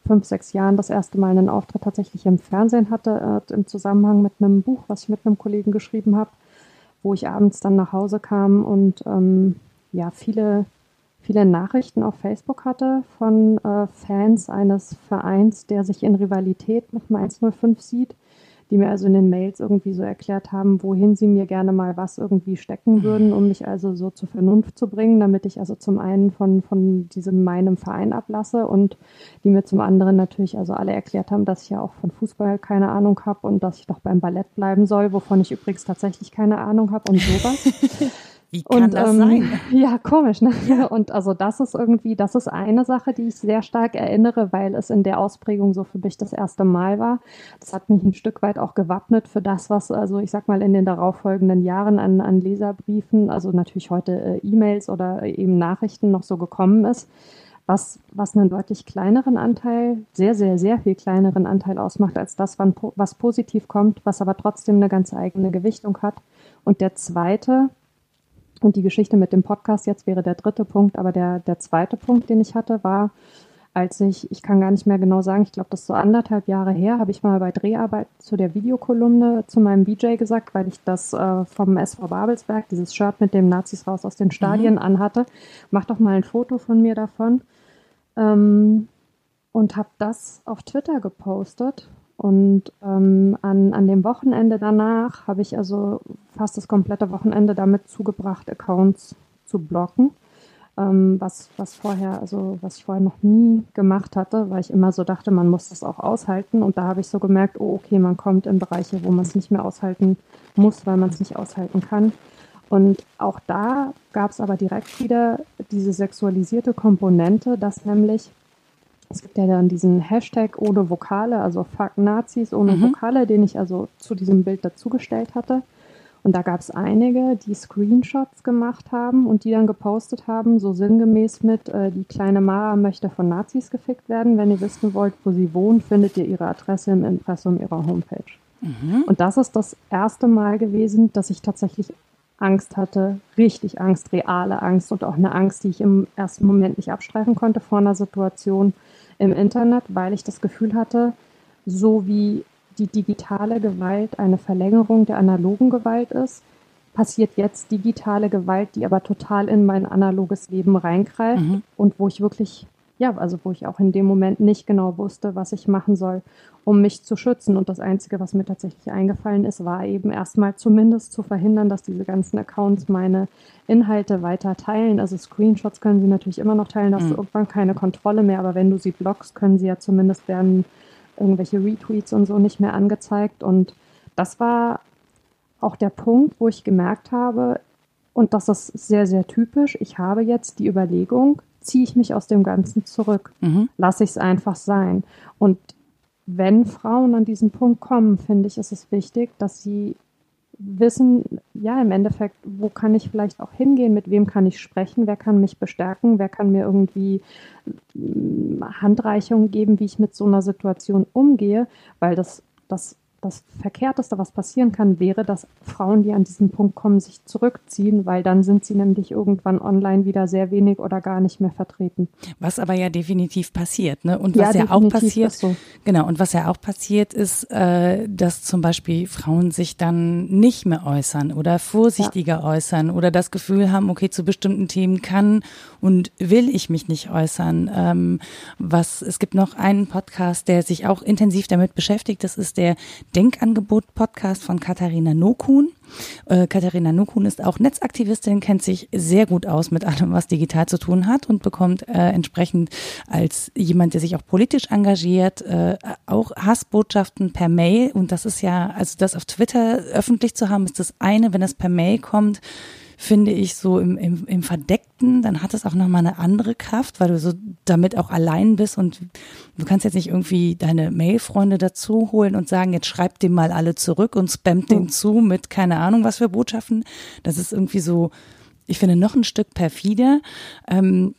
fünf, sechs Jahren das erste Mal einen Auftritt tatsächlich im Fernsehen hatte, äh, im Zusammenhang mit einem Buch, was ich mit einem Kollegen geschrieben habe, wo ich abends dann nach Hause kam und ähm, ja, viele, viele Nachrichten auf Facebook hatte von äh, Fans eines Vereins, der sich in Rivalität mit Mainz null fünf sieht, die mir also in den Mails irgendwie so erklärt haben, wohin sie mir gerne mal was irgendwie stecken würden, um mich also so zur Vernunft zu bringen, damit ich also zum einen von, von diesem meinem Verein ablasse und die mir zum anderen natürlich also alle erklärt haben, dass ich ja auch von Fußball keine Ahnung habe und dass ich doch beim Ballett bleiben soll, wovon ich übrigens tatsächlich keine Ahnung habe und sowas. Wie kann und, das ähm, sein? Ja, komisch, ne? Ja. Und also das ist irgendwie, das ist eine Sache, die ich sehr stark erinnere, weil es in der Ausprägung so für mich das erste Mal war. Das hat mich ein Stück weit auch gewappnet für das, was also ich sag mal in den darauffolgenden Jahren an, an Leserbriefen, also natürlich heute äh, E-Mails oder eben Nachrichten noch so gekommen ist, was, was einen deutlich kleineren Anteil, sehr, sehr, sehr viel kleineren Anteil ausmacht als das, wann, was positiv kommt, was aber trotzdem eine ganz eigene Gewichtung hat. Und der zweite Und die Geschichte mit dem Podcast jetzt wäre der dritte Punkt, aber der, der zweite Punkt, den ich hatte, war, als ich, ich kann gar nicht mehr genau sagen, ich glaube, das ist so anderthalb Jahre her, habe ich mal bei Dreharbeit zu der Videokolumne zu meinem B J gesagt, weil ich das äh, vom S V Babelsberg, dieses Shirt mit dem Nazis raus aus den Stadien mhm. anhatte. Mach doch mal ein Foto von mir davon. Ähm, und habe das auf Twitter gepostet. Und ähm, an, an dem Wochenende danach habe ich also fast das komplette Wochenende damit zugebracht, Accounts zu blocken, ähm, was, was vorher, also was ich vorher noch nie gemacht hatte, weil ich immer so dachte, man muss das auch aushalten. Und da habe ich so gemerkt, oh okay, man kommt in Bereiche, wo man es nicht mehr aushalten muss, weil man es nicht aushalten kann. Und auch da gab es aber direkt wieder diese sexualisierte Komponente, dass nämlich es gibt ja dann diesen Hashtag ohne Vokale, also Fuck Nazis ohne mhm. Vokale, den ich also zu diesem Bild dazugestellt hatte. Und da gab es einige, die Screenshots gemacht haben und die dann gepostet haben, so sinngemäß mit, äh, die kleine Mara möchte von Nazis gefickt werden. Wenn ihr wissen wollt, wo sie wohnt, findet ihr ihre Adresse im Impressum ihrer Homepage. Mhm. Und das ist das erste Mal gewesen, dass ich tatsächlich Angst hatte, richtig Angst, reale Angst und auch eine Angst, die ich im ersten Moment nicht abstreifen konnte vor einer Situation im Internet, weil ich das Gefühl hatte, so wie die digitale Gewalt eine Verlängerung der analogen Gewalt ist, passiert jetzt digitale Gewalt, die aber total in mein analoges Leben reingreift mhm. und wo ich wirklich, ja, also wo ich auch in dem Moment nicht genau wusste, was ich machen soll, um mich zu schützen. Und das Einzige, was mir tatsächlich eingefallen ist, war eben erstmal zumindest zu verhindern, dass diese ganzen Accounts meine Inhalte weiter teilen. Also Screenshots können sie natürlich immer noch teilen, da hast du irgendwann keine Kontrolle mehr. Aber wenn du sie blockst, können sie ja zumindest werden irgendwelche Retweets und so nicht mehr angezeigt. Und das war auch der Punkt, wo ich gemerkt habe, und das ist sehr, sehr typisch, ich habe jetzt die Überlegung, ziehe ich mich aus dem Ganzen zurück, mhm. lasse ich es einfach sein. Und wenn Frauen an diesen Punkt kommen, finde ich, ist es wichtig, dass sie wissen, ja, im Endeffekt, wo kann ich vielleicht auch hingehen, mit wem kann ich sprechen, wer kann mich bestärken, wer kann mir irgendwie Handreichungen geben, wie ich mit so einer Situation umgehe, weil das, das das Verkehrteste, was passieren kann, wäre, dass Frauen, die an diesen Punkt kommen, sich zurückziehen, weil dann sind sie nämlich irgendwann online wieder sehr wenig oder gar nicht mehr vertreten. Was aber ja definitiv passiert, ne? Und was ja, ja auch passiert, so. Genau, und was ja auch passiert ist, äh, dass zum Beispiel Frauen sich dann nicht mehr äußern oder vorsichtiger ja. äußern oder das Gefühl haben, okay, zu bestimmten Themen kann und will ich mich nicht äußern. Ähm, was, es gibt noch einen Podcast, der sich auch intensiv damit beschäftigt, das ist der Denkangebot-Podcast von Katharina Nocun. Äh, Katharina Nocun ist auch Netzaktivistin, kennt sich sehr gut aus mit allem, was digital zu tun hat und bekommt äh, entsprechend als jemand, der sich auch politisch engagiert, äh, auch Hassbotschaften per Mail. Und das ist ja, also das auf Twitter öffentlich zu haben, ist das eine, wenn das per Mail kommt, finde ich so im, im, im Verdeckten, dann hat es auch nochmal eine andere Kraft, weil du so damit auch allein bist und du kannst jetzt nicht irgendwie deine Mailfreunde dazu holen und sagen, jetzt schreibt dem mal alle zurück und spammt den zu mit keine Ahnung was für Botschaften. Das ist irgendwie so, ich finde, noch ein Stück perfider. Ähm,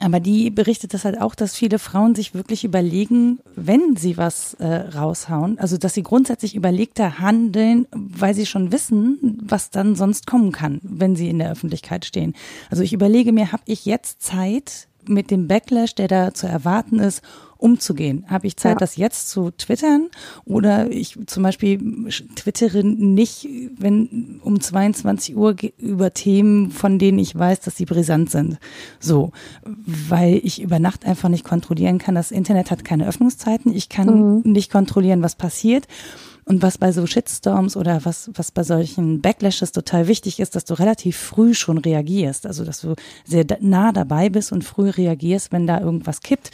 aber die berichtet das halt auch, dass viele Frauen sich wirklich überlegen, wenn sie was äh, raushauen, also dass sie grundsätzlich überlegter handeln, weil sie schon wissen, was dann sonst kommen kann, wenn sie in der Öffentlichkeit stehen. Also ich überlege mir, habe ich jetzt Zeit, mit dem Backlash, der da zu erwarten ist, umzugehen? Habe ich Zeit, ja. das jetzt zu twittern? Oder ich zum Beispiel twittere nicht, wenn um zweiundzwanzig Uhr über Themen, von denen ich weiß, dass sie brisant sind. So, weil ich über Nacht einfach nicht kontrollieren kann. Das Internet hat keine Öffnungszeiten. Ich kann mhm. nicht kontrollieren, was passiert. Und was bei so Shitstorms oder was was bei solchen Backlashes total wichtig ist, dass du relativ früh schon reagierst. Also, dass du sehr nah dabei bist und früh reagierst, wenn da irgendwas kippt.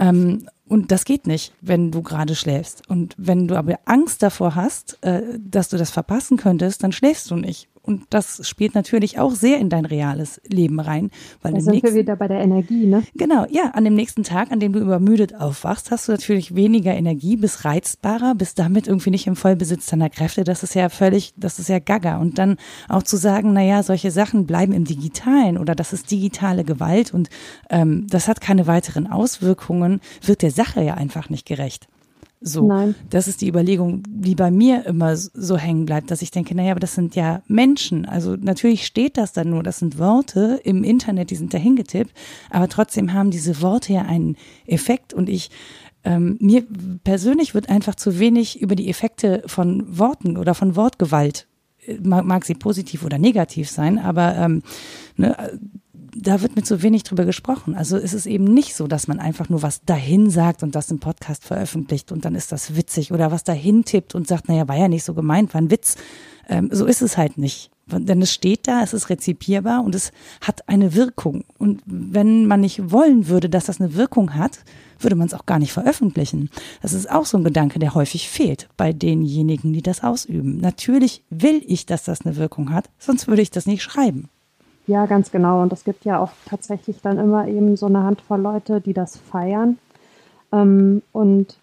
Ähm, und das geht nicht, wenn du gerade schläfst. Und wenn du aber Angst davor hast, äh, dass du das verpassen könntest, dann schläfst du nicht. Und das spielt natürlich auch sehr in dein reales Leben rein. Weil da sind wir wieder bei der Energie, ne? Genau, ja. An dem nächsten Tag, an dem du übermüdet aufwachst, hast du natürlich weniger Energie, bist reizbarer, bist damit irgendwie nicht im Vollbesitz deiner Kräfte. Das ist ja völlig, das ist ja gaga. Und dann auch zu sagen, naja, solche Sachen bleiben im Digitalen oder das ist digitale Gewalt und ähm, das hat keine weiteren Auswirkungen, wird der Sache ja einfach nicht gerecht. So, Nein. Das ist die Überlegung, die bei mir immer so hängen bleibt, dass ich denke, naja, aber das sind ja Menschen, also natürlich steht das dann nur, das sind Worte im Internet, die sind dahin getippt, aber trotzdem haben diese Worte ja einen Effekt und ich, ähm, mir persönlich wird einfach zu wenig über die Effekte von Worten oder von Wortgewalt, mag, mag sie positiv oder negativ sein, aber ähm, ne, da wird mir zu wenig drüber gesprochen. Also es ist eben nicht so, dass man einfach nur was dahin sagt und das im Podcast veröffentlicht und dann ist das witzig oder was dahin tippt und sagt, naja, war ja nicht so gemeint, war ein Witz. Ähm, so ist es halt nicht. Denn es steht da, es ist rezipierbar und es hat eine Wirkung. Und wenn man nicht wollen würde, dass das eine Wirkung hat, würde man es auch gar nicht veröffentlichen. Das ist auch so ein Gedanke, der häufig fehlt bei denjenigen, die das ausüben. Natürlich will ich, dass das eine Wirkung hat, sonst würde ich das nicht schreiben. Ja, ganz genau. Und es gibt ja auch tatsächlich dann immer eben so eine Handvoll Leute, die das feiern. Ähm, und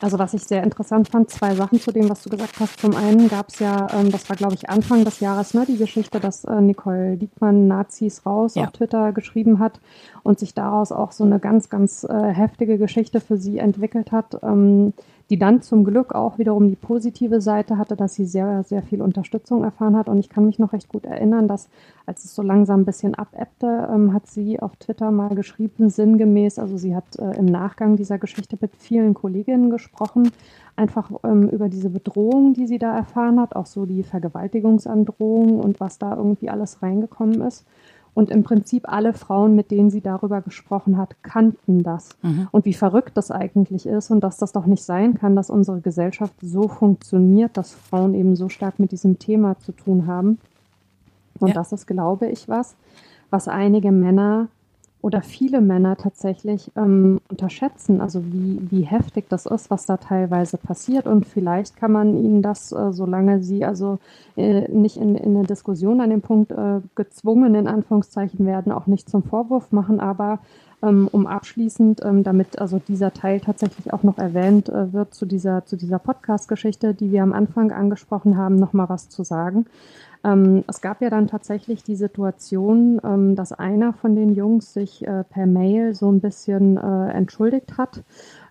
also was ich sehr interessant fand, zwei Sachen zu dem, was du gesagt hast. Zum einen gab es ja, ähm, das war glaube ich Anfang des Jahres, ne, die Geschichte, dass äh, Nicole Diekmann Nazis raus ja. auf Twitter geschrieben hat und sich daraus auch so eine ganz, ganz äh, heftige Geschichte für sie entwickelt hat, ähm, die dann zum Glück auch wiederum die positive Seite hatte, dass sie sehr, sehr viel Unterstützung erfahren hat. Und ich kann mich noch recht gut erinnern, dass, als es so langsam ein bisschen abebbte, ähm, hat sie auf Twitter mal geschrieben, sinngemäß, also sie hat äh, im Nachgang dieser Geschichte mit vielen Kolleginnen gesprochen, einfach ähm, über diese Bedrohung, die sie da erfahren hat, auch so die Vergewaltigungsandrohung und was da irgendwie alles reingekommen ist. Und im Prinzip alle Frauen, mit denen sie darüber gesprochen hat, kannten das. Mhm. Und wie verrückt das eigentlich ist und dass das doch nicht sein kann, dass unsere Gesellschaft so funktioniert, dass Frauen eben so stark mit diesem Thema zu tun haben. Und ja. das ist, glaube ich, was, was einige Männer oder viele Männer tatsächlich ähm, unterschätzen. Also wie, wie heftig das ist, was da teilweise passiert. Und vielleicht kann man ihnen das, äh, solange sie also äh, nicht in, in der Diskussion an dem Punkt äh, gezwungen, in Anführungszeichen, werden, auch nicht zum Vorwurf machen. Aber ähm, um abschließend, ähm, damit also dieser Teil tatsächlich auch noch erwähnt äh, wird, zu dieser, zu dieser Podcast-Geschichte, die wir am Anfang angesprochen haben, nochmal was zu sagen. Ähm, es gab ja dann tatsächlich die Situation, ähm, dass einer von den Jungs sich äh, per Mail so ein bisschen äh, entschuldigt hat.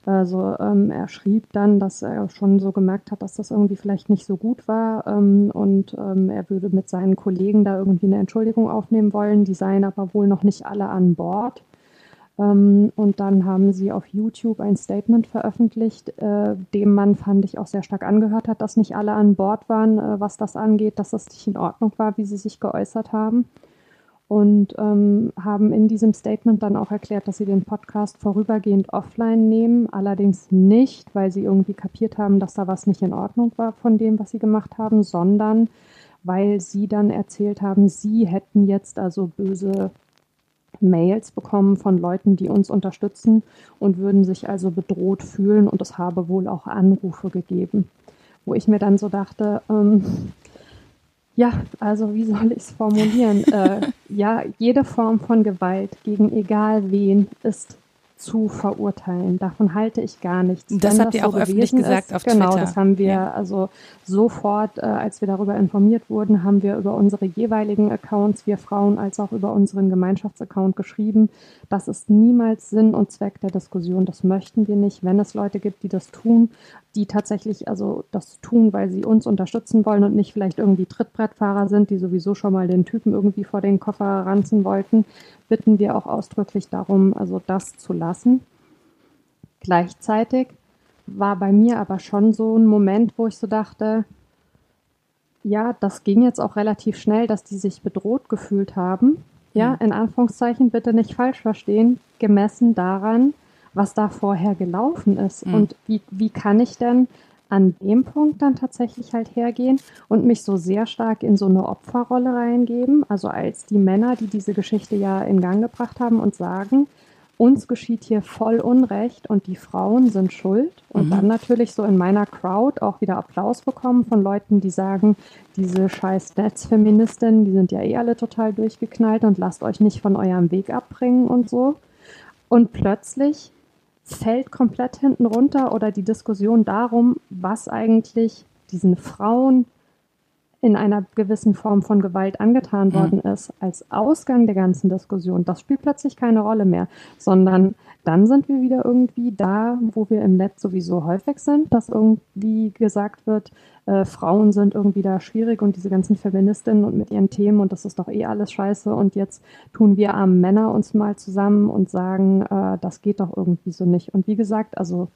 Also ähm, er schrieb dann, dass er schon so gemerkt hat, dass das irgendwie vielleicht nicht so gut war ähm, und ähm, er würde mit seinen Kollegen da irgendwie eine Entschuldigung aufnehmen wollen. Die seien aber wohl noch nicht alle an Bord. Ähm, und dann haben sie auf YouTube ein Statement veröffentlicht, äh, dem man, fand ich, auch sehr stark angehört hat, dass nicht alle an Bord waren, äh, was das angeht, dass das nicht in Ordnung war, wie sie sich geäußert haben. Und ähm, haben in diesem Statement dann auch erklärt, dass sie den Podcast vorübergehend offline nehmen, allerdings nicht, weil sie irgendwie kapiert haben, dass da was nicht in Ordnung war von dem, was sie gemacht haben, sondern weil sie dann erzählt haben, sie hätten jetzt also böse Mails bekommen von Leuten, die uns unterstützen und würden sich also bedroht fühlen und es habe wohl auch Anrufe gegeben, wo ich mir dann so dachte, ähm, ja, also wie soll ich es formulieren? äh, ja, jede Form von Gewalt gegen egal wen ist zu verurteilen. Davon halte ich gar nichts. Das Wenn habt das ihr so auch öffentlich gesagt ist, auf genau, Twitter. Genau, das haben wir ja. also sofort, äh, als wir darüber informiert wurden, haben wir über unsere jeweiligen Accounts, wir Frauen, als auch über unseren Gemeinschaftsaccount geschrieben. Das ist niemals Sinn und Zweck der Diskussion. Das möchten wir nicht. Wenn es Leute gibt, die das tun, die tatsächlich also das tun, weil sie uns unterstützen wollen und nicht vielleicht irgendwie Trittbrettfahrer sind, die sowieso schon mal den Typen irgendwie vor den Koffer ranzen wollten, bitten wir auch ausdrücklich darum, also das zu lassen. Gleichzeitig war bei mir aber schon so ein Moment, wo ich so dachte, ja, das ging jetzt auch relativ schnell, dass die sich bedroht gefühlt haben. Ja, in Anführungszeichen, bitte nicht falsch verstehen, gemessen daran, was da vorher gelaufen ist. Mhm. Und wie, wie kann ich denn an dem Punkt dann tatsächlich halt hergehen und mich so sehr stark in so eine Opferrolle reingeben, also als die Männer, die diese Geschichte ja in Gang gebracht haben und sagen, uns geschieht hier voll Unrecht und die Frauen sind schuld. Und mhm. dann natürlich so in meiner Crowd auch wieder Applaus bekommen von Leuten, die sagen, diese scheiß Netzfeministinnen, die sind ja eh alle total durchgeknallt und lasst euch nicht von eurem Weg abbringen und so. Und plötzlich fällt komplett hinten runter oder die Diskussion darum, was eigentlich diesen Frauen in einer gewissen Form von Gewalt angetan worden mhm. ist, als Ausgang der ganzen Diskussion. Das spielt plötzlich keine Rolle mehr, sondern dann sind wir wieder irgendwie da, wo wir im Netz sowieso häufig sind, dass irgendwie gesagt wird, äh, Frauen sind irgendwie da schwierig und diese ganzen Feministinnen und mit ihren Themen und das ist doch eh alles scheiße und jetzt tun wir armen Männer uns mal zusammen und sagen, äh, das geht doch irgendwie so nicht. Und wie gesagt, also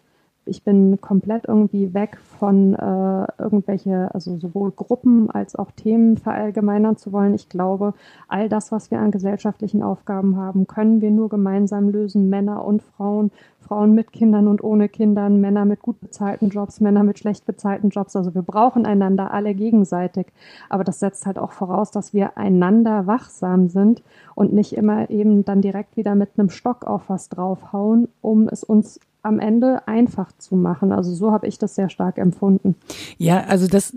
ich bin komplett irgendwie weg von äh, irgendwelche, also sowohl Gruppen als auch Themen verallgemeinern zu wollen. Ich glaube, all das, was wir an gesellschaftlichen Aufgaben haben, können wir nur gemeinsam lösen. Männer und Frauen, Frauen mit Kindern und ohne Kindern, Männer mit gut bezahlten Jobs, Männer mit schlecht bezahlten Jobs. Also wir brauchen einander alle gegenseitig. Aber das setzt halt auch voraus, dass wir einander wachsam sind und nicht immer eben dann direkt wieder mit einem Stock auf was draufhauen, um es uns am Ende einfach zu machen. Also so habe ich das sehr stark empfunden. Ja, also das,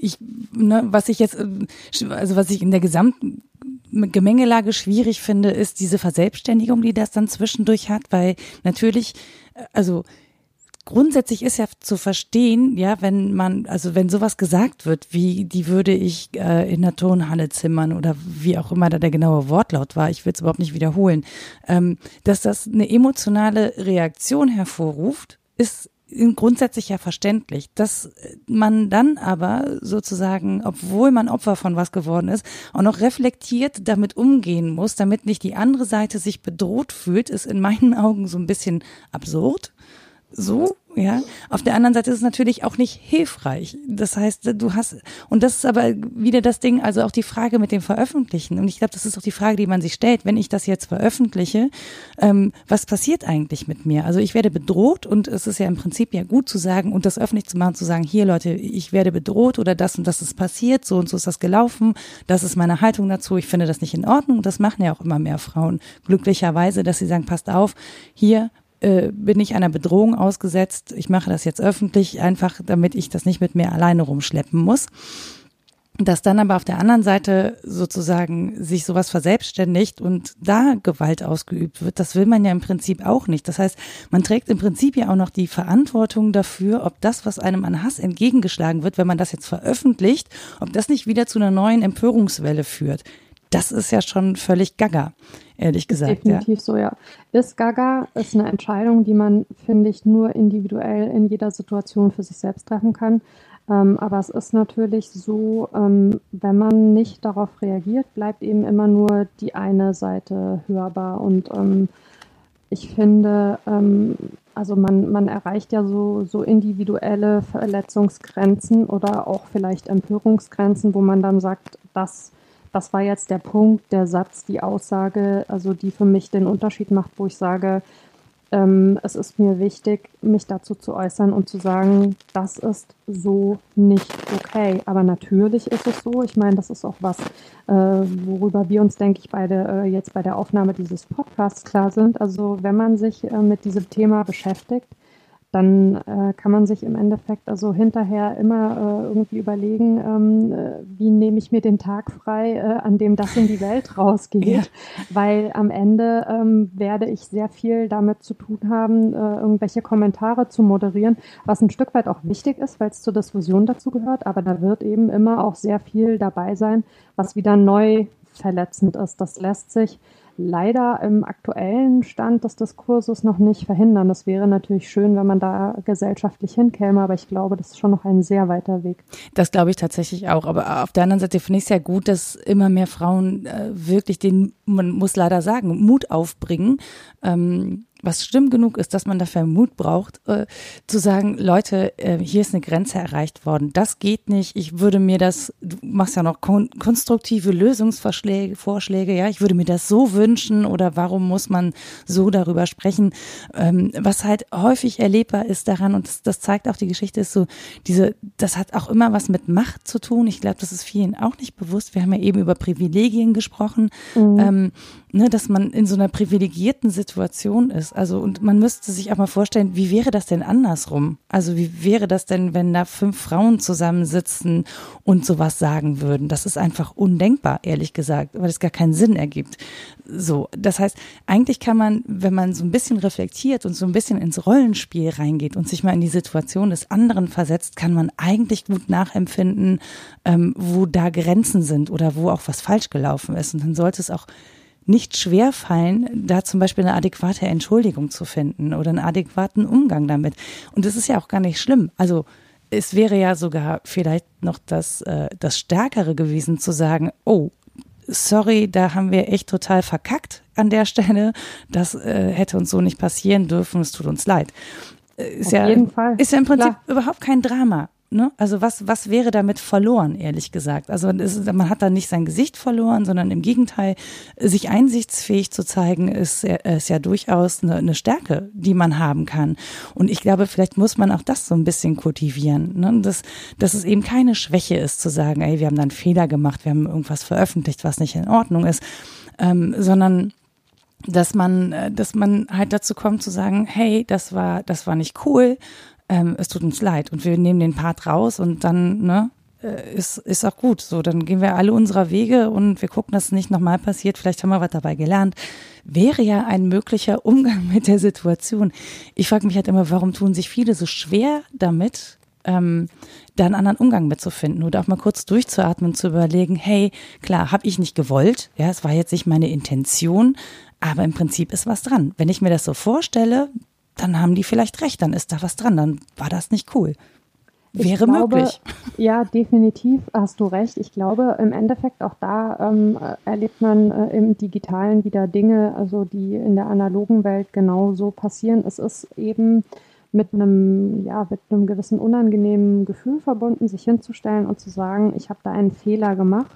ich, ne, was ich jetzt, also was ich in der gesamten Gemengelage schwierig finde, ist diese Verselbstständigung, die das dann zwischendurch hat, weil natürlich, also grundsätzlich ist ja zu verstehen, ja, wenn man, also wenn sowas gesagt wird, wie die würde ich äh, in der Turnhalle zimmern oder wie auch immer da der genaue Wortlaut war, ich will es überhaupt nicht wiederholen, ähm, dass das eine emotionale Reaktion hervorruft, ist grundsätzlich ja verständlich, dass man dann aber sozusagen, obwohl man Opfer von was geworden ist, auch noch reflektiert damit umgehen muss, damit nicht die andere Seite sich bedroht fühlt, ist in meinen Augen so ein bisschen absurd. So, ja. Auf der anderen Seite ist es natürlich auch nicht hilfreich. Das heißt, du hast, und das ist aber wieder das Ding, also auch die Frage mit dem Veröffentlichen. Und ich glaube, das ist auch die Frage, die man sich stellt, wenn ich das jetzt veröffentliche, ähm, was passiert eigentlich mit mir? Also ich werde bedroht und es ist ja im Prinzip ja gut zu sagen und das öffentlich zu machen, zu sagen, hier Leute, ich werde bedroht oder das und das ist passiert, so und so ist das gelaufen, das ist meine Haltung dazu, ich finde das nicht in Ordnung. Und das machen ja auch immer mehr Frauen glücklicherweise, dass sie sagen, passt auf, hier bin ich einer Bedrohung ausgesetzt, ich mache das jetzt öffentlich, einfach damit ich das nicht mit mir alleine rumschleppen muss. dass dann aber auf der anderen Seite sozusagen sich sowas verselbstständigt und da Gewalt ausgeübt wird, das will man ja im Prinzip auch nicht. Das heißt, man trägt im Prinzip ja auch noch die Verantwortung dafür, ob das, was einem an Hass entgegengeschlagen wird, wenn man das jetzt veröffentlicht, ob das nicht wieder zu einer neuen Empörungswelle führt. Das ist ja schon völlig gaga, ehrlich gesagt. Ist definitiv ja. so, ja. Ist gaga, ist eine Entscheidung, die man, finde ich, nur individuell in jeder Situation für sich selbst treffen kann. Ähm, aber es ist natürlich so, ähm, wenn man nicht darauf reagiert, bleibt eben immer nur die eine Seite hörbar. Und ähm, ich finde, ähm, also man, man erreicht ja so, so individuelle Verletzungsgrenzen oder auch vielleicht Empörungsgrenzen, wo man dann sagt, dass das war jetzt der Punkt, der Satz, die Aussage, also die für mich den Unterschied macht, wo ich sage, ähm, es ist mir wichtig, mich dazu zu äußern und zu sagen, das ist so nicht okay. Aber natürlich ist es so, ich meine, das ist auch was, äh, worüber wir uns, denke ich, beide äh, jetzt bei der Aufnahme dieses Podcasts klar sind. Also wenn man sich äh, mit diesem Thema beschäftigt, dann äh, kann man sich im Endeffekt also hinterher immer äh, irgendwie überlegen, ähm, äh, wie nehme ich mir den Tag frei, äh, an dem das in die Welt rausgeht. Ja. Weil am Ende ähm, werde ich sehr viel damit zu tun haben, äh, irgendwelche Kommentare zu moderieren, was ein Stück weit auch wichtig ist, weil es zur Diskussion dazu gehört. Aber da wird eben immer auch sehr viel dabei sein, was wieder neu verletzend ist. Das lässt sich leider im aktuellen Stand des Diskurses noch nicht verhindern. Das wäre natürlich schön, wenn man da gesellschaftlich hinkäme, aber ich glaube, das ist schon noch ein sehr weiter Weg. Das glaube ich tatsächlich auch, aber auf der anderen Seite finde ich es ja gut, dass immer mehr Frauen äh, wirklich den, man muss leider sagen, Mut aufbringen, ähm, was schlimm genug ist, dass man dafür Mut braucht, äh, zu sagen, Leute, äh, hier ist eine Grenze erreicht worden, das geht nicht, ich würde mir das, du machst ja noch kon- konstruktive Lösungsvorschläge, Vorschläge, ja, ich würde mir das so wünschen oder warum muss man so darüber sprechen, ähm, was halt häufig erlebbar ist daran und das, das zeigt auch die Geschichte, ist so, diese, das hat auch immer was mit Macht zu tun, ich glaube, das ist vielen auch nicht bewusst, wir haben ja eben über Privilegien gesprochen, mhm. ähm, ne, dass man in so einer privilegierten Situation ist. Also und man müsste sich auch mal vorstellen, wie wäre das denn andersrum? Also wie wäre das denn, wenn da fünf Frauen zusammensitzen und sowas sagen würden? Das ist einfach undenkbar, ehrlich gesagt, weil es gar keinen Sinn ergibt. So, das heißt, eigentlich kann man, wenn man so ein bisschen reflektiert und so ein bisschen ins Rollenspiel reingeht und sich mal in die Situation des anderen versetzt, kann man eigentlich gut nachempfinden, ähm, wo da Grenzen sind oder wo auch was falsch gelaufen ist. Und dann sollte es auch nicht schwer fallen, da zum Beispiel eine adäquate Entschuldigung zu finden oder einen adäquaten Umgang damit. Und das ist ja auch gar nicht schlimm. Also es wäre ja sogar vielleicht noch das, äh, das Stärkere gewesen zu sagen, oh, sorry, da haben wir echt total verkackt an der Stelle. Das äh, hätte uns so nicht passieren dürfen, es tut uns leid. Ist Auf ja, jeden Fall. Ist ja im Prinzip Klar. überhaupt kein Drama. Ne? Also was, was wäre damit verloren, ehrlich gesagt? Also ist, man hat da nicht sein Gesicht verloren, sondern im Gegenteil, sich einsichtsfähig zu zeigen, ist, ist ja durchaus eine, eine Stärke, die man haben kann. Und ich glaube, vielleicht muss man auch das so ein bisschen kultivieren, ne? Dass, dass es eben keine Schwäche ist, zu sagen, ey, wir haben da einen Fehler gemacht, wir haben irgendwas veröffentlicht, was nicht in Ordnung ist, ähm, sondern dass man, dass man halt dazu kommt zu sagen, hey, das war, das war nicht cool, Ähm, es tut uns leid und wir nehmen den Part raus und dann ne, äh, ist, ist auch gut. So, dann gehen wir alle unserer Wege und wir gucken, dass es nicht nochmal passiert. Vielleicht haben wir was dabei gelernt. Wäre ja ein möglicher Umgang mit der Situation. Ich frage mich halt immer, warum tun sich viele so schwer damit, ähm, da einen anderen Umgang mitzufinden oder auch mal kurz durchzuatmen, zu überlegen, hey, klar, habe ich nicht gewollt, ja, es war jetzt nicht meine Intention, aber im Prinzip ist was dran. Wenn ich mir das so vorstelle, dann haben die vielleicht recht, dann ist da was dran, dann war das nicht cool. Wäre glaube, möglich. Ja, definitiv hast du recht. Ich glaube, im Endeffekt auch da ähm, erlebt man äh, im Digitalen wieder Dinge, also die in der analogen Welt genauso passieren. Es ist eben mit einem, ja, mit einem gewissen unangenehmen Gefühl verbunden, sich hinzustellen und zu sagen, ich habe da einen Fehler gemacht.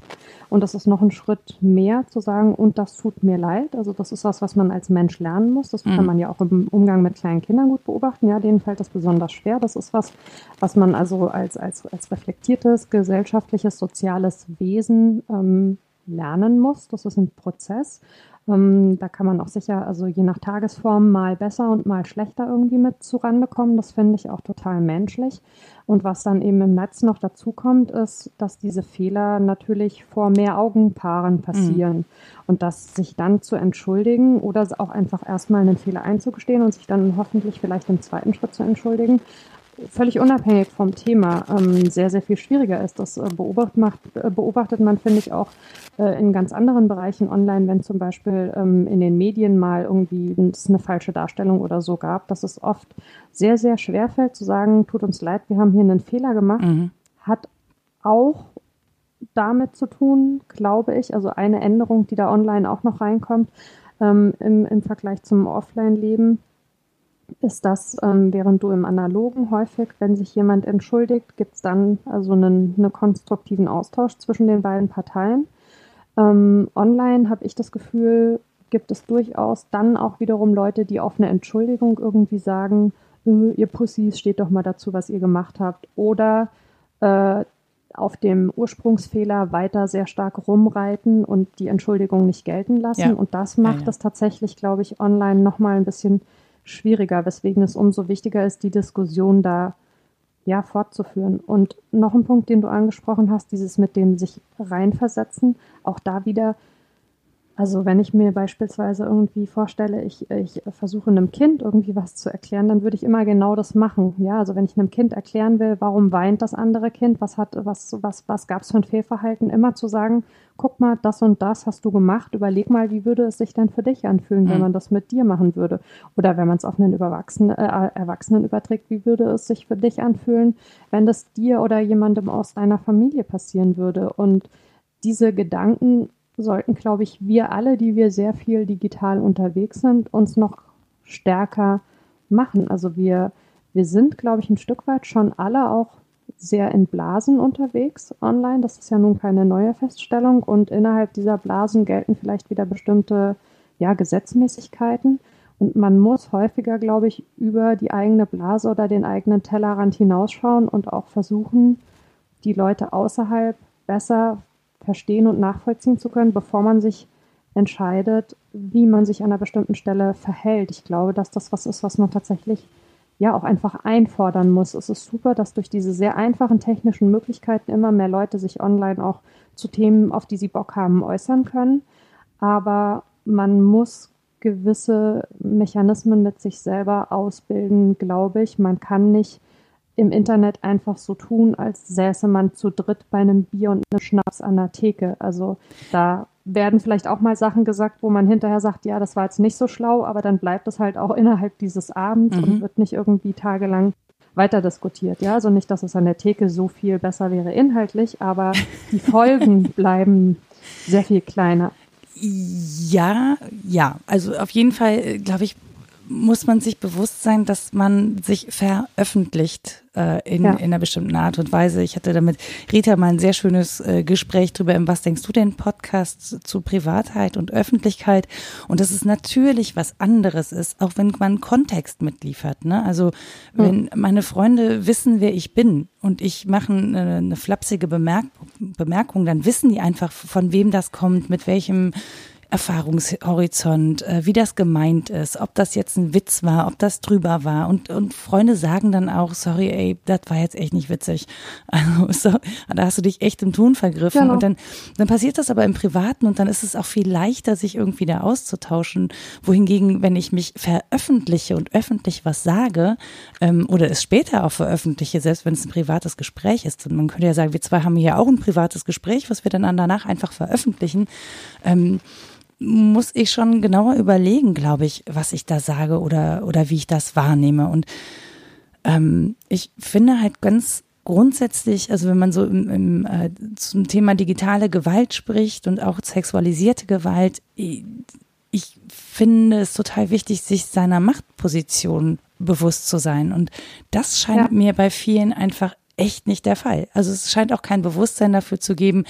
Und das ist noch ein Schritt mehr zu sagen, und das tut mir leid. Also das ist was, was man als Mensch lernen muss. Das kann man ja auch im Umgang mit kleinen Kindern gut beobachten. Ja, denen fällt das besonders schwer. Das ist was, was man also als, als, als reflektiertes, gesellschaftliches, soziales Wesen ähm, lernen muss. Das ist ein Prozess. Ähm, da kann man auch sicher, also je nach Tagesform, mal besser und mal schlechter irgendwie mit zurande kommen. Das finde ich auch total menschlich. Und was dann eben im Netz noch dazu kommt, ist, dass diese Fehler natürlich vor mehr Augenpaaren passieren. Mhm. Und dass sich dann zu entschuldigen oder auch einfach erstmal einen Fehler einzugestehen und sich dann hoffentlich vielleicht im zweiten Schritt zu entschuldigen, völlig unabhängig vom Thema, ähm, sehr, sehr viel schwieriger ist. Das äh, beobacht macht, äh, beobachtet man, finde ich, auch äh, in ganz anderen Bereichen online, wenn zum Beispiel ähm, in den Medien mal irgendwie es eine falsche Darstellung oder so gab, dass es oft sehr, sehr schwer fällt zu sagen, tut uns leid, wir haben hier einen Fehler gemacht, mhm. hat auch damit zu tun, glaube ich, also eine Änderung, die da online auch noch reinkommt, ähm, im, im Vergleich zum Offline-Leben, ist das, ähm, während du im Analogen häufig, wenn sich jemand entschuldigt, gibt es dann also einen, einen konstruktiven Austausch zwischen den beiden Parteien. Ähm, online habe ich das Gefühl, gibt es durchaus dann auch wiederum Leute, die auf eine Entschuldigung irgendwie sagen, ihr Pussys, steht doch mal dazu, was ihr gemacht habt. Oder äh, auf dem Ursprungsfehler weiter sehr stark rumreiten und die Entschuldigung nicht gelten lassen. Ja. Und das macht ja, ja. das tatsächlich, glaube ich, online nochmal ein bisschen schwieriger, weswegen es umso wichtiger ist, die Diskussion da ja fortzuführen. Und noch ein Punkt, den du angesprochen hast, dieses mit dem sich reinversetzen, auch da wieder, also wenn ich mir beispielsweise irgendwie vorstelle, ich, ich versuche einem Kind irgendwie was zu erklären, dann würde ich immer genau das machen. Ja, also wenn ich einem Kind erklären will, warum weint das andere Kind, was hat, was, was, was gab es für ein Fehlverhalten, immer zu sagen, guck mal, das und das hast du gemacht, überleg mal, wie würde es sich denn für dich anfühlen, wenn man das mit dir machen würde? Oder wenn man es auf einen Überwachsenen, äh, Erwachsenen überträgt, wie würde es sich für dich anfühlen, wenn das dir oder jemandem aus deiner Familie passieren würde? Und diese Gedanken sollten, glaube ich, wir alle, die wir sehr viel digital unterwegs sind, uns noch stärker machen. Also wir, wir sind, glaube ich, ein Stück weit schon alle auch sehr in Blasen unterwegs online. Das ist ja nun keine neue Feststellung. Und innerhalb dieser Blasen gelten vielleicht wieder bestimmte, ja, Gesetzmäßigkeiten. Und man muss häufiger, glaube ich, über die eigene Blase oder den eigenen Tellerrand hinausschauen und auch versuchen, die Leute außerhalb besser verstehen und nachvollziehen zu können, bevor man sich entscheidet, wie man sich an einer bestimmten Stelle verhält. Ich glaube, dass das was ist, was man tatsächlich ja auch einfach einfordern muss. Es ist super, dass durch diese sehr einfachen technischen Möglichkeiten immer mehr Leute sich online auch zu Themen, auf die sie Bock haben, äußern können. Aber man muss gewisse Mechanismen mit sich selber ausbilden, glaube ich. Man kann nicht im Internet einfach so tun, als säße man zu dritt bei einem Bier und einem Schnaps an der Theke. Also da werden vielleicht auch mal Sachen gesagt, wo man hinterher sagt, ja, das war jetzt nicht so schlau, aber dann bleibt es halt auch innerhalb dieses Abends mhm. und wird nicht irgendwie tagelang weiter diskutiert. Ja, also nicht, dass es an der Theke so viel besser wäre inhaltlich, aber die Folgen bleiben sehr viel kleiner. Ja, ja. Also auf jeden Fall, glaube ich, muss man sich bewusst sein, dass man sich veröffentlicht äh, in, ja. in einer bestimmten Art und Weise. Ich hatte da mit Rita mal ein sehr schönes äh, Gespräch drüber, im Was denkst du denn Podcast zu Privatheit und Öffentlichkeit, und dass es natürlich was anderes ist, auch wenn man Kontext mitliefert. Ne? Also wenn hm. meine Freunde wissen, wer ich bin und ich mache eine, eine flapsige Bemerk- Bemerkung, dann wissen die einfach, von wem das kommt, mit welchem Erfahrungshorizont, wie das gemeint ist, ob das jetzt ein Witz war, ob das drüber war, und und Freunde sagen dann auch, sorry, ey, das war jetzt echt nicht witzig. Also so, da hast du dich echt im Ton vergriffen, genau. Und dann dann passiert das aber im Privaten, und dann ist es auch viel leichter, sich irgendwie da auszutauschen. Wohingegen, wenn ich mich veröffentliche und öffentlich was sage, ähm, oder es später auch veröffentliche, selbst wenn es ein privates Gespräch ist, und man könnte ja sagen, wir zwei haben hier auch ein privates Gespräch, was wir dann danach einfach veröffentlichen, ähm, muss ich schon genauer überlegen, glaube ich, was ich da sage oder oder wie ich das wahrnehme. Und ähm, ich finde halt ganz grundsätzlich, also wenn man so im, im, äh, zum Thema digitale Gewalt spricht und auch sexualisierte Gewalt, ich, ich finde es total wichtig, sich seiner Machtposition bewusst zu sein. Und das scheint ja. mir bei vielen einfach echt nicht der Fall. Also es scheint auch kein Bewusstsein dafür zu geben,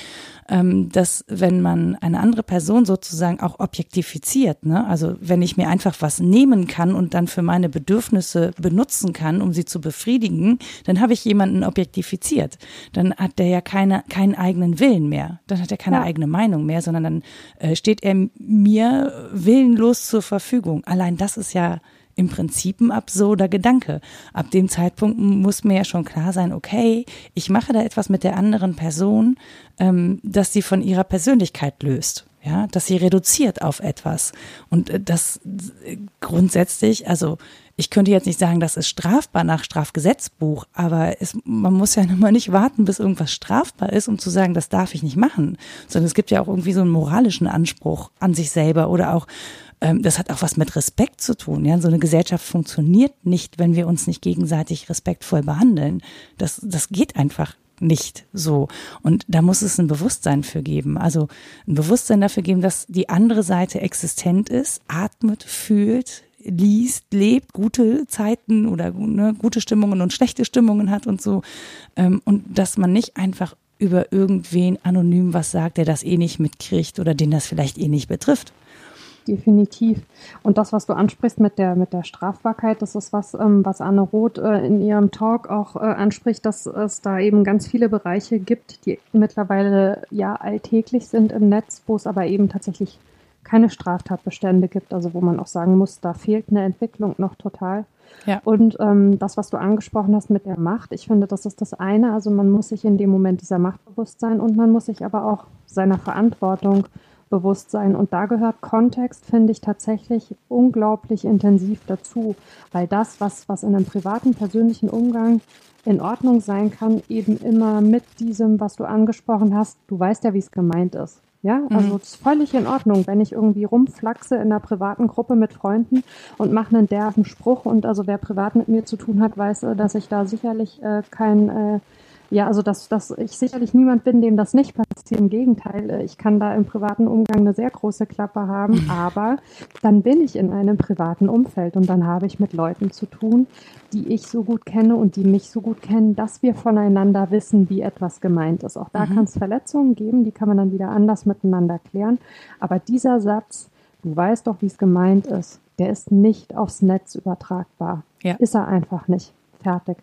ähm, dass wenn man eine andere Person sozusagen auch objektifiziert, ne? Also wenn ich mir einfach was nehmen kann und dann für meine Bedürfnisse benutzen kann, um sie zu befriedigen, dann habe ich jemanden objektifiziert. Dann hat der ja keine, keinen eigenen Willen mehr. Dann hat er keine ja. eigene Meinung mehr, sondern dann äh, steht er mir willenlos zur Verfügung. Allein das ist ja im Prinzip ein absurder Gedanke. Ab dem Zeitpunkt muss mir ja schon klar sein, okay, ich mache da etwas mit der anderen Person, ähm, dass sie von ihrer Persönlichkeit löst, ja, dass sie reduziert auf etwas. Und äh, das äh, grundsätzlich, also ich könnte jetzt nicht sagen, das ist strafbar nach Strafgesetzbuch, aber es, man muss ja immer nicht warten, bis irgendwas strafbar ist, um zu sagen, das darf ich nicht machen. Sondern es gibt ja auch irgendwie so einen moralischen Anspruch an sich selber oder auch, ähm, das hat auch was mit Respekt zu tun. Ja? So eine Gesellschaft funktioniert nicht, wenn wir uns nicht gegenseitig respektvoll behandeln. Das, das geht einfach nicht so. Und da muss es ein Bewusstsein für geben. Also ein Bewusstsein dafür geben, dass die andere Seite existent ist, atmet, fühlt, liest, lebt, gute Zeiten oder ne, gute Stimmungen und schlechte Stimmungen hat und so. Ähm, und dass man nicht einfach über irgendwen anonym was sagt, der das eh nicht mitkriegt oder den das vielleicht eh nicht betrifft. Definitiv. Und das, was du ansprichst mit der mit der Strafbarkeit, das ist was, ähm, was Anne Roth äh, in ihrem Talk auch äh, anspricht, dass es da eben ganz viele Bereiche gibt, die mittlerweile ja alltäglich sind im Netz, wo es aber eben tatsächlich keine Straftatbestände gibt, also wo man auch sagen muss, da fehlt eine Entwicklung noch total. Ja. Und ähm, das, was du angesprochen hast mit der Macht, ich finde, das ist das eine, also man muss sich in dem Moment dieser Macht bewusst sein und man muss sich aber auch seiner Verantwortung bewusst sein. Und da gehört Kontext, finde ich, tatsächlich unglaublich intensiv dazu, weil das, was, was in einem privaten, persönlichen Umgang in Ordnung sein kann, eben immer mit diesem, was du angesprochen hast, du weißt ja, wie es gemeint ist. Ja, also mhm. das ist völlig in Ordnung, wenn ich irgendwie rumflachse in einer privaten Gruppe mit Freunden und mache einen derben Spruch. Und also wer privat mit mir zu tun hat, weiß, dass ich da sicherlich äh, kein, äh, ja, also dass, dass ich sicherlich niemand bin, dem das nicht passiert. Im Gegenteil, ich kann da im privaten Umgang eine sehr große Klappe haben, mhm. aber dann bin ich in einem privaten Umfeld und dann habe ich mit Leuten zu tun, die ich so gut kenne und die mich so gut kennen, dass wir voneinander wissen, wie etwas gemeint ist. Auch da mhm. kann es Verletzungen geben, die kann man dann wieder anders miteinander klären. Aber dieser Satz, du weißt doch, wie es gemeint ist, der ist nicht aufs Netz übertragbar. Ja. Ist er einfach nicht. Fertig.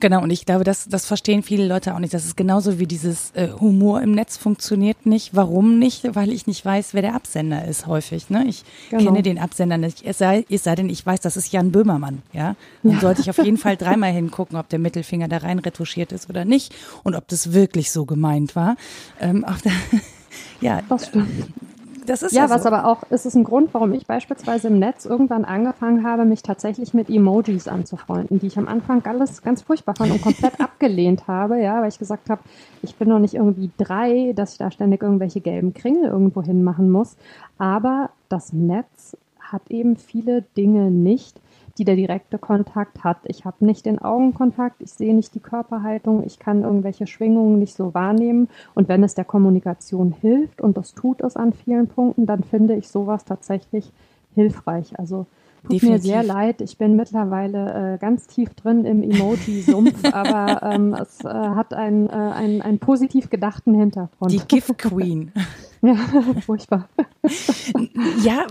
Genau, und ich glaube, das, das verstehen viele Leute auch nicht. Das ist genauso wie dieses äh, Humor im Netz funktioniert nicht. Warum nicht? Weil ich nicht weiß, wer der Absender ist häufig. Ne? Ich genau. kenne den Absender nicht. Es sei, es sei denn, ich weiß, das ist Jan Böhmermann. Ja? Dann ja. sollte ich auf jeden Fall dreimal hingucken, ob der Mittelfinger da rein retuschiert ist oder nicht und ob das wirklich so gemeint war. Ähm, auch da, ja, das stimmt. Das ist ja, ja so. Was aber auch, ist es ein Grund, warum ich beispielsweise im Netz irgendwann angefangen habe, mich tatsächlich mit Emojis anzufreunden, die ich am Anfang alles ganz furchtbar fand und komplett abgelehnt habe, ja, weil ich gesagt habe, ich bin noch nicht irgendwie drei, dass ich da ständig irgendwelche gelben Kringel irgendwo hin machen muss. Aber das Netz hat eben viele Dinge nicht, die der direkte Kontakt hat. Ich habe nicht den Augenkontakt, ich sehe nicht die Körperhaltung, ich kann irgendwelche Schwingungen nicht so wahrnehmen. Und wenn es der Kommunikation hilft, und das tut es an vielen Punkten, dann finde ich sowas tatsächlich hilfreich. Also tut Definitiv. Mir sehr leid, ich bin mittlerweile äh, ganz tief drin im Emoji-Sumpf, aber ähm, es äh, hat einen, äh, einen, einen positiv gedachten Hintergrund. Die Gift-Queen. Ja, furchtbar. Ja,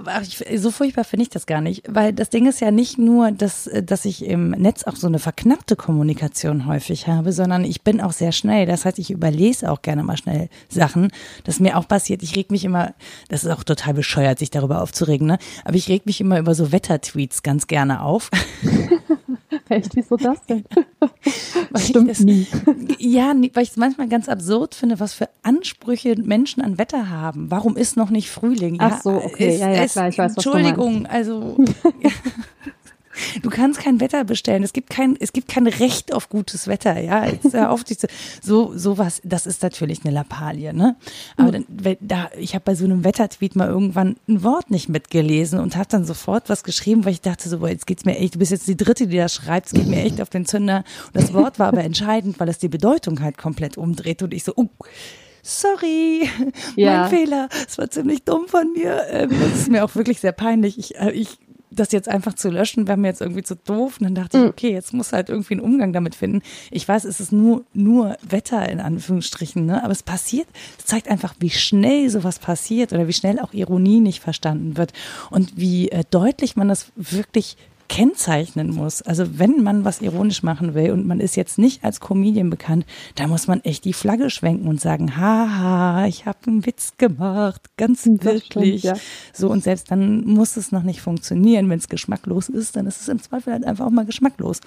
so furchtbar finde ich das gar nicht, weil das Ding ist ja nicht nur, dass, dass ich im Netz auch so eine verknappte Kommunikation häufig habe, sondern ich bin auch sehr schnell, das heißt, ich überlese auch gerne mal schnell Sachen, das ist mir auch passiert, ich reg mich immer, das ist auch total bescheuert, sich darüber aufzuregen, ne? Aber ich reg mich immer über so Wettertweets ganz gerne auf. Echt, wieso das denn? Das stimmt das, nie. Ja, weil ich es manchmal ganz absurd finde, was für Ansprüche Menschen an Wetter haben. Warum ist noch nicht Frühling? Ja, ach so, okay, ist, ja, ja, ist, klar, ich weiß, was du meinst. Entschuldigung, also du kannst kein Wetter bestellen. Es gibt kein, es gibt kein Recht auf gutes Wetter. Ja, jetzt, äh, auf dich zu, so sowas. Das ist natürlich eine Lappalie, ne? Aber dann, da, ich habe bei so einem Wettertweet mal irgendwann ein Wort nicht mitgelesen und habe dann sofort was geschrieben, weil ich dachte so, boah, jetzt geht's mir echt. Du bist jetzt die Dritte, die das schreibt. Es geht mir echt auf den Zünder. Und das Wort war aber entscheidend, weil es die Bedeutung halt komplett umdreht. Und ich so, oh. Sorry, ja. Mein Fehler. Es war ziemlich dumm von mir. Das ist mir auch wirklich sehr peinlich. Ich, ich das jetzt einfach zu löschen, wäre mir jetzt irgendwie zu doof. Und dann dachte ich, okay, jetzt muss halt irgendwie einen Umgang damit finden. Ich weiß, es ist nur, nur Wetter in Anführungsstrichen, ne? Aber es passiert, es zeigt einfach, wie schnell sowas passiert oder wie schnell auch Ironie nicht verstanden wird und wie äh, deutlich man das wirklich kennzeichnen muss. Also wenn man was ironisch machen will und man ist jetzt nicht als Comedian bekannt, da muss man echt die Flagge schwenken und sagen, haha, ich habe einen Witz gemacht, ganz wirklich. Ja. So, und selbst dann muss es noch nicht funktionieren. Wenn es geschmacklos ist, dann ist es im Zweifel halt einfach auch mal geschmacklos.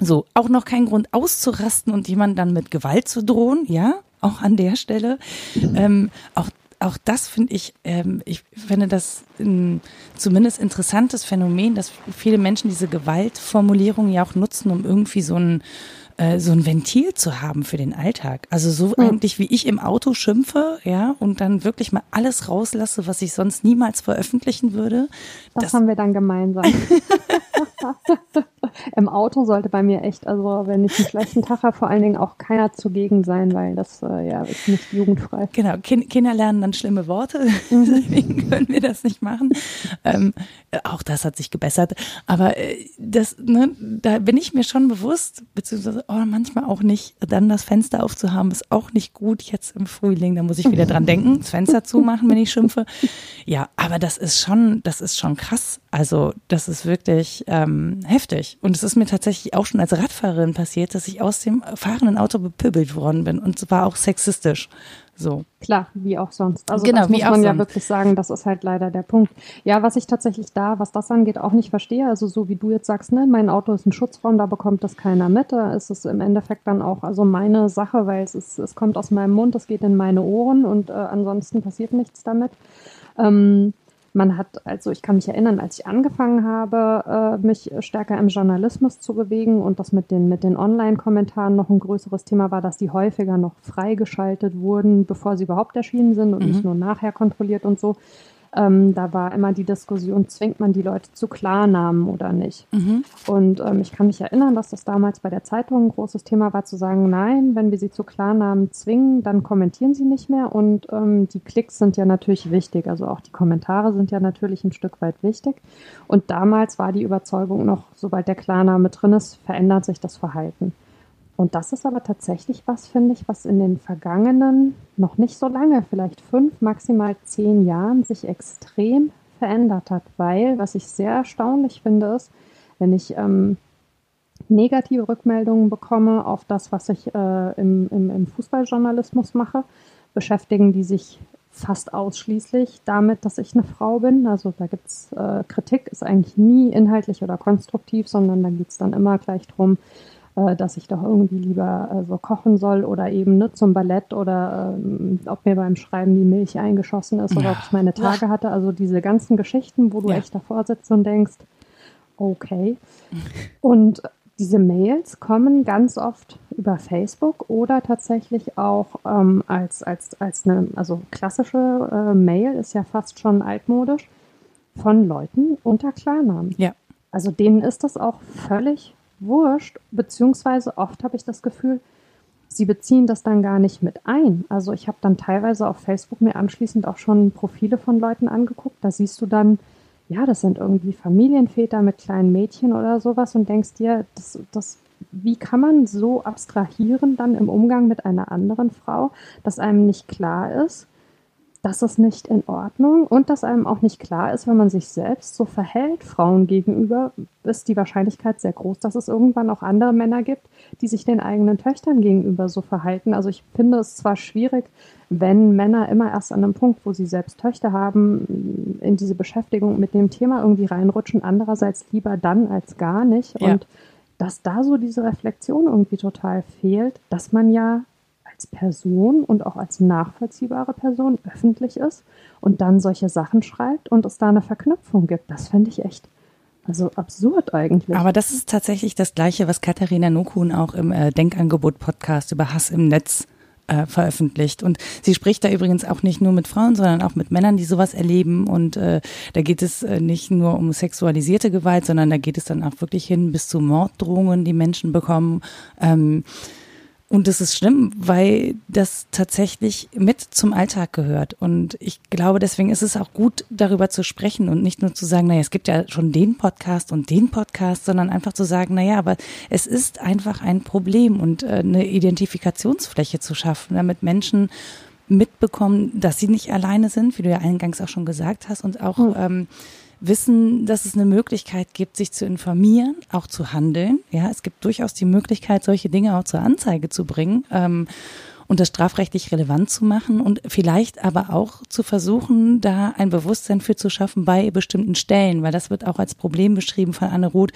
So, auch noch kein Grund auszurasten und jemanden dann mit Gewalt zu drohen, ja, auch an der Stelle. Ähm, auch Auch das finde ich, ähm, ich finde das ein zumindest interessantes Phänomen, dass viele Menschen diese Gewaltformulierung ja auch nutzen, um irgendwie so ein, äh, so ein Ventil zu haben für den Alltag. Also so eigentlich wie ich im Auto schimpfe, ja, und dann wirklich mal alles rauslasse, was ich sonst niemals veröffentlichen würde. Das, das haben wir dann gemeinsam. Im Auto sollte bei mir echt, also wenn ich einen schlechten Tag habe, vor allen Dingen auch keiner zugegen sein, weil das äh, ja ist nicht jugendfrei. Genau, kind, Kinder lernen dann schlimme Worte, deswegen können wir das nicht machen. Ähm, auch das hat sich gebessert, aber äh, das, ne, da bin ich mir schon bewusst, beziehungsweise oh, manchmal auch nicht, dann das Fenster aufzuhaben, ist auch nicht gut jetzt im Frühling, da muss ich wieder dran denken, das Fenster zumachen, wenn ich schimpfe. Ja, aber das ist schon, das ist schon krass, also das ist wirklich ähm, heftig. Und es ist mir tatsächlich auch schon als Radfahrerin passiert, dass ich aus dem fahrenden Auto bepöbelt worden bin. Und zwar auch sexistisch. So. Klar, wie auch sonst. Also genau, das muss man ja wirklich sagen, das ist halt leider der Punkt. Ja, was ich tatsächlich da, was das angeht, auch nicht verstehe, also so wie du jetzt sagst, ne, mein Auto ist ein Schutzraum, da bekommt das keiner mit, da ist es im Endeffekt dann auch also meine Sache, weil es ist, es kommt aus meinem Mund, es geht in meine Ohren und äh, ansonsten passiert nichts damit. Ähm, Man hat, also ich kann mich erinnern, als ich angefangen habe, mich stärker im Journalismus zu bewegen und das mit den, mit den Online-Kommentaren noch ein größeres Thema war, dass die häufiger noch freigeschaltet wurden, bevor sie überhaupt erschienen sind und mhm. nicht nur nachher kontrolliert und so. Ähm, da war immer die Diskussion, zwingt man die Leute zu Klarnamen oder nicht? Mhm. Und ähm, ich kann mich erinnern, dass das damals bei der Zeitung ein großes Thema war, zu sagen, nein, wenn wir sie zu Klarnamen zwingen, dann kommentieren sie nicht mehr. Und ähm, die Klicks sind ja natürlich wichtig, also auch die Kommentare sind ja natürlich ein Stück weit wichtig. Und damals war die Überzeugung noch, sobald der Klarname drin ist, verändert sich das Verhalten. Und das ist aber tatsächlich was, finde ich, was in den vergangenen, noch nicht so lange, vielleicht fünf, maximal zehn Jahren sich extrem verändert hat. Weil, was ich sehr erstaunlich finde, ist, wenn ich ähm, negative Rückmeldungen bekomme auf das, was ich äh, im, im, im Fußballjournalismus mache, beschäftigen die sich fast ausschließlich damit, dass ich eine Frau bin. Also da gibt's äh, Kritik, ist eigentlich nie inhaltlich oder konstruktiv, sondern da geht's dann immer gleich drum, dass ich doch irgendwie lieber äh, so kochen soll oder eben ne, zum Ballett oder ähm, ob mir beim Schreiben die Milch eingeschossen ist oder ja. ob ich meine Tage hatte. Also diese ganzen Geschichten, wo du ja. echt davor sitzt und denkst, okay. Und diese Mails kommen ganz oft über Facebook oder tatsächlich auch ähm, als, als, als eine, also klassische äh, Mail ist ja fast schon altmodisch, von Leuten unter Klarnamen. Ja. Also denen ist das auch völlig wurscht, beziehungsweise oft habe ich das Gefühl, sie beziehen das dann gar nicht mit ein. Also ich habe dann teilweise auf Facebook mir anschließend auch schon Profile von Leuten angeguckt, da siehst du dann, ja, das sind irgendwie Familienväter mit kleinen Mädchen oder sowas und denkst dir, das, das, wie kann man so abstrahieren dann im Umgang mit einer anderen Frau, dass einem nicht klar ist, das ist nicht in Ordnung und dass einem auch nicht klar ist, wenn man sich selbst so verhält, Frauen gegenüber, ist die Wahrscheinlichkeit sehr groß, dass es irgendwann auch andere Männer gibt, die sich den eigenen Töchtern gegenüber so verhalten. Also ich finde es zwar schwierig, wenn Männer immer erst an einem Punkt, wo sie selbst Töchter haben, in diese Beschäftigung mit dem Thema irgendwie reinrutschen, andererseits lieber dann als gar nicht. Ja. Und dass da so diese Reflexion irgendwie total fehlt, dass man ja als Person und auch als nachvollziehbare Person öffentlich ist und dann solche Sachen schreibt und es da eine Verknüpfung gibt. Das finde ich echt also absurd eigentlich. Aber das ist tatsächlich das Gleiche, was Katharina Nocun auch im äh, Denkangebot-Podcast über Hass im Netz Äh, veröffentlicht. Und sie spricht da übrigens auch nicht nur mit Frauen, sondern auch mit Männern, die sowas erleben. Und äh, da geht es äh, nicht nur um sexualisierte Gewalt, sondern da geht es dann auch wirklich hin bis zu Morddrohungen, die Menschen bekommen. Ähm, Und das ist schlimm, weil das tatsächlich mit zum Alltag gehört. Und ich glaube, deswegen ist es auch gut, darüber zu sprechen und nicht nur zu sagen, naja, es gibt ja schon den Podcast und den Podcast, sondern einfach zu sagen, naja, aber es ist einfach ein Problem und eine Identifikationsfläche zu schaffen, damit Menschen mitbekommen, dass sie nicht alleine sind, wie du ja eingangs auch schon gesagt hast, und auch mhm. ähm, wissen, dass es eine Möglichkeit gibt, sich zu informieren, auch zu handeln. Ja, es gibt durchaus die Möglichkeit, solche Dinge auch zur Anzeige zu bringen ähm, und das strafrechtlich relevant zu machen und vielleicht aber auch zu versuchen, da ein Bewusstsein für zu schaffen bei bestimmten Stellen, weil das wird auch als Problem beschrieben von Anne Roth,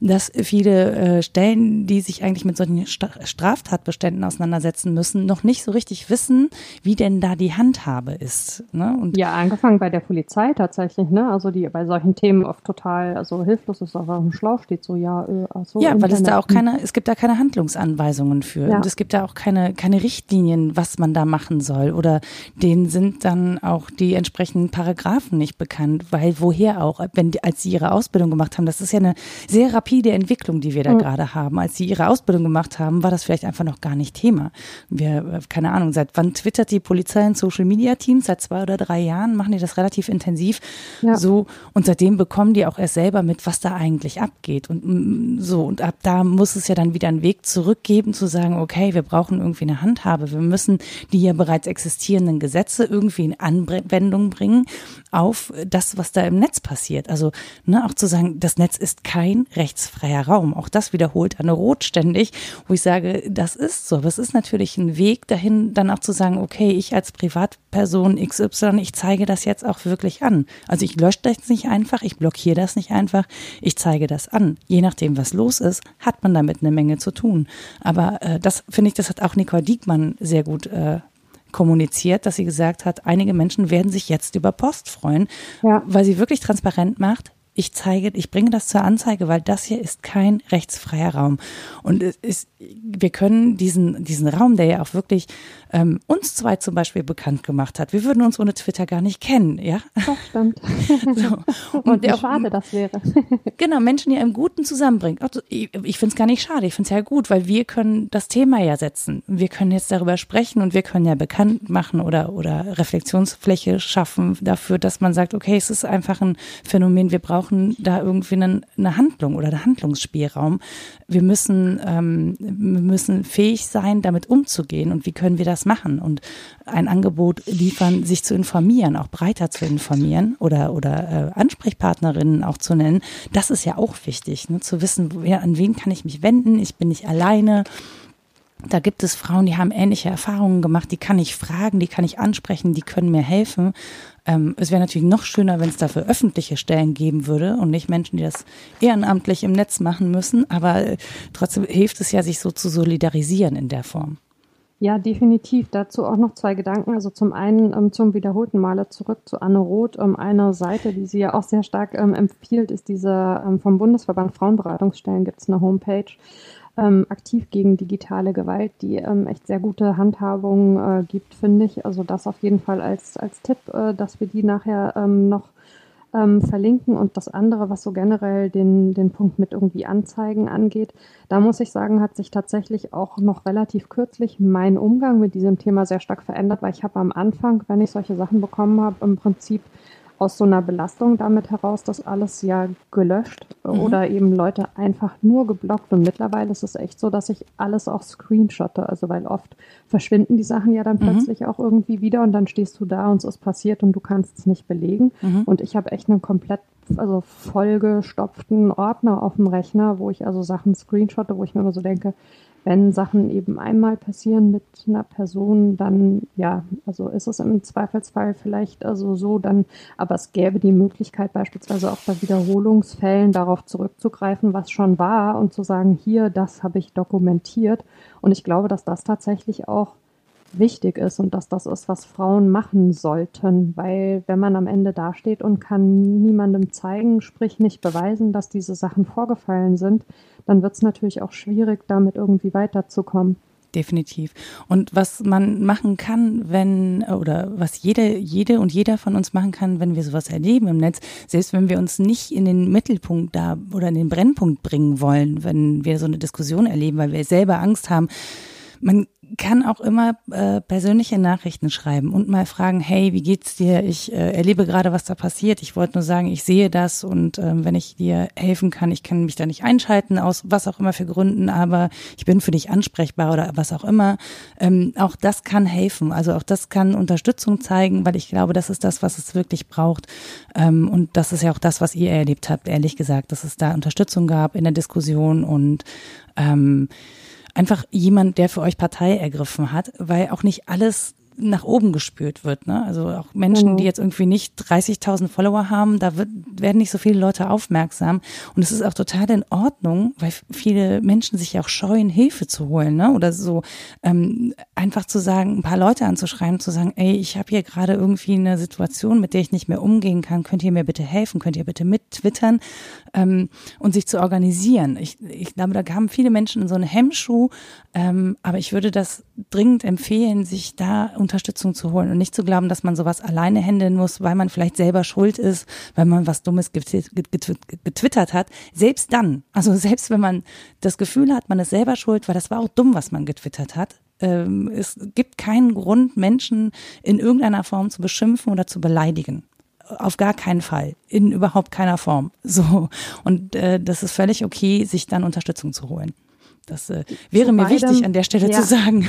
dass viele äh, Stellen, die sich eigentlich mit solchen Straftatbeständen auseinandersetzen müssen, noch nicht so richtig wissen, wie denn da die Handhabe ist. Ne? Und ja, angefangen bei der Polizei tatsächlich, ne? Also die bei solchen Themen oft total also hilflos ist, aber auf dem Schlauch steht so, ja, äh, ach so. Ja, weil es da auch keine, es gibt da keine Handlungsanweisungen für ja. und es gibt da auch keine, keine Richtlinien, was man da machen soll, oder denen sind dann auch die entsprechenden Paragraphen nicht bekannt, weil woher auch, wenn die, als sie ihre Ausbildung gemacht haben, das ist ja eine sehr rapide Entwicklung, die wir da mhm. gerade haben. Als sie ihre Ausbildung gemacht haben, war das vielleicht einfach noch gar nicht Thema. Wir, keine Ahnung, seit wann twittert die Polizei in Social Media Teams? Seit zwei oder drei Jahren machen die das relativ intensiv ja. so, und seitdem bekommen die auch erst selber mit, was da eigentlich abgeht und so, und ab da muss es ja dann wieder einen Weg zurückgeben, zu sagen, okay, wir brauchen irgendwie eine Handhabe. Wir müssen die ja bereits existierenden Gesetze irgendwie in Anwendung bringen auf das, was da im Netz passiert. Also ne, auch zu sagen, das Netz ist kein rechtsfreier Raum. Auch das wiederholt Anne Roth ständig, wo ich sage, das ist so. Aber es ist natürlich ein Weg dahin, dann auch zu sagen, okay, ich als Privatperson X Y, ich zeige das jetzt auch wirklich an. Also ich lösche das nicht einfach, ich blockiere das nicht einfach, ich zeige das an. Je nachdem, was los ist, hat man damit eine Menge zu tun. Aber äh, das finde ich, das hat auch Nicole Diekmann sehr gut äh, kommuniziert, dass sie gesagt hat, einige Menschen werden sich jetzt über Post freuen, ja. weil sie wirklich transparent macht, ich zeige, ich bringe das zur Anzeige, weil das hier ist kein rechtsfreier Raum. Und es ist, wir können diesen, diesen Raum, der ja auch wirklich ähm, uns zwei zum Beispiel bekannt gemacht hat, wir würden uns ohne Twitter gar nicht kennen, ja? Das stimmt. So. Und, Und wie auch, schade das wäre. Genau, Menschen, die einen Guten zusammenbringt. Ich, ich finde es gar nicht schade, ich finde es ja gut, weil wir können das Thema ja setzen. Wir können jetzt darüber sprechen und wir können ja bekannt machen oder, oder Reflexionsfläche schaffen dafür, dass man sagt, okay, es ist einfach ein Phänomen, wir brauchen da irgendwie eine, eine Handlung oder einen Handlungsspielraum. Wir müssen, ähm, wir müssen fähig sein, damit umzugehen, und wie können wir das machen, und ein Angebot liefern, sich zu informieren, auch breiter zu informieren oder, oder äh, Ansprechpartnerinnen auch zu nennen. Das ist ja auch wichtig, ne? Zu wissen, wer, an wen kann ich mich wenden, ich bin nicht alleine. Da gibt es Frauen, die haben ähnliche Erfahrungen gemacht, die kann ich fragen, die kann ich ansprechen, die können mir helfen. Ähm, es wäre natürlich noch schöner, wenn es dafür öffentliche Stellen geben würde und nicht Menschen, die das ehrenamtlich im Netz machen müssen. Aber äh, trotzdem hilft es ja, sich so zu solidarisieren in der Form. Ja, definitiv. Dazu auch noch zwei Gedanken. Also zum einen ähm, zum wiederholten Male zurück zu Anne Roth. Ähm, eine Seite, die sie ja auch sehr stark ähm, empfiehlt, ist diese ähm, vom Bundesverband Frauenberatungsstellen, gibt es eine Homepage. Ähm, aktiv gegen digitale Gewalt, die ähm, echt sehr gute Handhabung äh, gibt, finde ich. Also das auf jeden Fall als, als Tipp, äh, dass wir die nachher ähm, noch ähm, verlinken. Und das andere, was so generell den, den Punkt mit irgendwie Anzeigen angeht, da muss ich sagen, hat sich tatsächlich auch noch relativ kürzlich mein Umgang mit diesem Thema sehr stark verändert, weil ich habe am Anfang, wenn ich solche Sachen bekommen habe, im Prinzip aus so einer Belastung damit heraus, dass alles ja gelöscht mhm. oder eben Leute einfach nur geblockt. Und mittlerweile ist es echt so, dass ich alles auch screenshotte. Also weil oft verschwinden die Sachen ja dann mhm. plötzlich auch irgendwie wieder und dann stehst du da und es ist passiert und du kannst es nicht belegen. Mhm. Und ich habe echt einen komplett also vollgestopften Ordner auf dem Rechner, wo ich also Sachen screenshotte, wo ich mir immer so denke, wenn Sachen eben einmal passieren mit einer Person, dann ja, also ist es im Zweifelsfall vielleicht also so, dann, aber es gäbe die Möglichkeit beispielsweise auch bei Wiederholungsfällen darauf zurückzugreifen, was schon war, und zu sagen, hier, das habe ich dokumentiert. Und ich glaube, dass das tatsächlich auch wichtig ist und dass das ist, was Frauen machen sollten, weil wenn man am Ende dasteht und kann niemandem zeigen, sprich nicht beweisen, dass diese Sachen vorgefallen sind, dann wird es natürlich auch schwierig, damit irgendwie weiterzukommen. Definitiv. Und was man machen kann, wenn, oder was jede, jede und jeder von uns machen kann, wenn wir sowas erleben im Netz, selbst wenn wir uns nicht in den Mittelpunkt da oder in den Brennpunkt bringen wollen, wenn wir so eine Diskussion erleben, weil wir selber Angst haben, Man kann auch immer äh, persönliche Nachrichten schreiben und mal fragen, hey, wie geht's dir? Ich äh, erlebe gerade, was da passiert. Ich wollte nur sagen, ich sehe das und ähm, wenn ich dir helfen kann, ich kann mich da nicht einschalten, aus was auch immer für Gründen, aber ich bin für dich ansprechbar oder was auch immer. Ähm, auch das kann helfen. Also auch das kann Unterstützung zeigen, weil ich glaube, das ist das, was es wirklich braucht. Ähm, und das ist ja auch das, was ihr erlebt habt, ehrlich gesagt, dass es da Unterstützung gab in der Diskussion und ähm, einfach jemand, der für euch Partei ergriffen hat, weil auch nicht alles nach oben gespült wird, ne? Also auch Menschen, mhm. die jetzt irgendwie nicht dreißigtausend Follower haben, da wird, werden nicht so viele Leute aufmerksam. Und es ist auch total in Ordnung, weil viele Menschen sich auch scheuen, Hilfe zu holen, ne? Oder so ähm, einfach zu sagen, ein paar Leute anzuschreiben, zu sagen, ey, ich habe hier gerade irgendwie eine Situation, mit der ich nicht mehr umgehen kann, könnt ihr mir bitte helfen, könnt ihr bitte mittwittern ähm, und sich zu organisieren. Ich, ich glaube, da kamen viele Menschen in so einen Hemmschuh, ähm, aber ich würde das dringend empfehlen, sich da Unterstützung zu holen und nicht zu glauben, dass man sowas alleine handeln muss, weil man vielleicht selber schuld ist, weil man was Dummes getwittert hat. Selbst dann, also selbst wenn man das Gefühl hat, man ist selber schuld, weil das war auch dumm, was man getwittert hat. Es gibt keinen Grund, Menschen in irgendeiner Form zu beschimpfen oder zu beleidigen. Auf gar keinen Fall, in überhaupt keiner Form. So. Und das ist völlig okay, sich dann Unterstützung zu holen. Das wäre mir wichtig, an der Stelle zu sagen.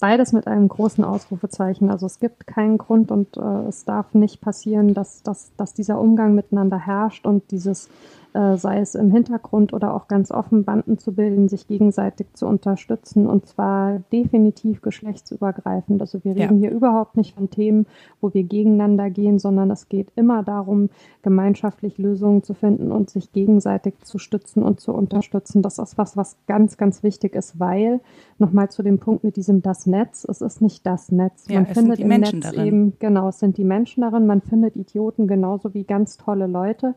Beides mit einem großen Ausrufezeichen. Also es gibt keinen Grund und äh, es darf nicht passieren, dass, dass, dass dieser Umgang miteinander herrscht und dieses, äh, sei es im Hintergrund oder auch ganz offen, Banden zu bilden, sich gegenseitig zu unterstützen und zwar definitiv geschlechtsübergreifend. Also wir reden ja hier überhaupt nicht von Themen, wo wir gegeneinander gehen, sondern es geht immer darum, gemeinschaftlich Lösungen zu finden und sich gegenseitig zu stützen und zu unterstützen. Das ist was, was ganz, ganz wichtig ist, weil, nochmal zu dem Punkt mit diesem das Netz, es ist nicht das Netz. Man ja, es findet sind die im Menschen Netz darin. Eben, genau, es sind die Menschen darin, man findet Idioten genauso wie ganz tolle Leute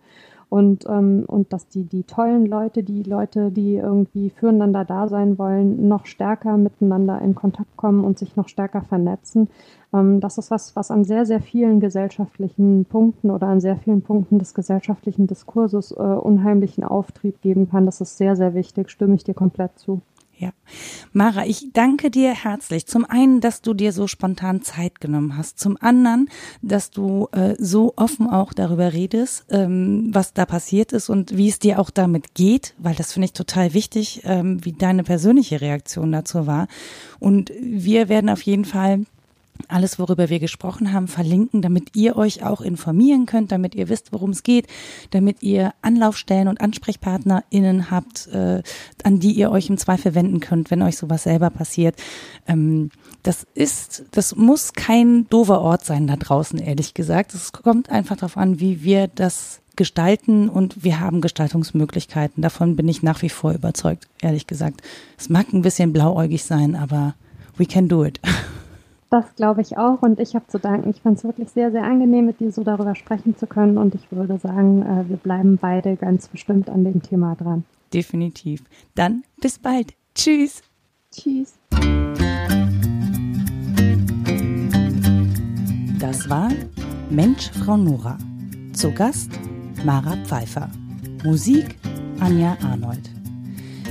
und, ähm, und dass die, die tollen Leute, die Leute, die irgendwie füreinander da sein wollen, noch stärker miteinander in Kontakt kommen und sich noch stärker vernetzen. Ähm, das ist was, was an sehr, sehr vielen gesellschaftlichen Punkten oder an sehr vielen Punkten des gesellschaftlichen Diskurses äh, unheimlichen Auftrieb geben kann. Das ist sehr, sehr wichtig, stimme ich dir komplett zu. Ja, Mara, ich danke dir herzlich. Zum einen, dass du dir so spontan Zeit genommen hast. Zum anderen, dass du äh, so offen auch darüber redest, ähm, was da passiert ist und wie es dir auch damit geht, weil das finde ich total wichtig, ähm, wie deine persönliche Reaktion dazu war. Und wir werden auf jeden Fall alles, worüber wir gesprochen haben, verlinken, damit ihr euch auch informieren könnt, damit ihr wisst, worum es geht, damit ihr Anlaufstellen und AnsprechpartnerInnen habt, äh, an die ihr euch im Zweifel wenden könnt, wenn euch sowas selber passiert. Ähm, das ist, das muss kein doofer Ort sein da draußen, ehrlich gesagt. Es kommt einfach darauf an, wie wir das gestalten und wir haben Gestaltungsmöglichkeiten. Davon bin ich nach wie vor überzeugt, ehrlich gesagt. Es mag ein bisschen blauäugig sein, aber we can do it. Das glaube ich auch und ich habe zu danken. Ich fand es wirklich sehr, sehr angenehm, mit dir so darüber sprechen zu können und ich würde sagen, wir bleiben beide ganz bestimmt an dem Thema dran. Definitiv. Dann bis bald. Tschüss. Tschüss. Das war Mensch, Frau Nora. Zu Gast Mara Pfeiffer. Musik Anja Arnold.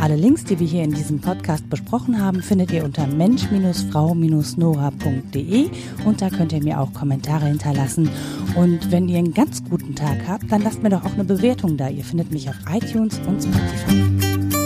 Alle Links, die wir hier in diesem Podcast besprochen haben, findet ihr unter mensch Bindestrich frau Bindestrich nora Punkt de und da könnt ihr mir auch Kommentare hinterlassen. Und wenn ihr einen ganz guten Tag habt, dann lasst mir doch auch eine Bewertung da. Ihr findet mich auf iTunes und Spotify.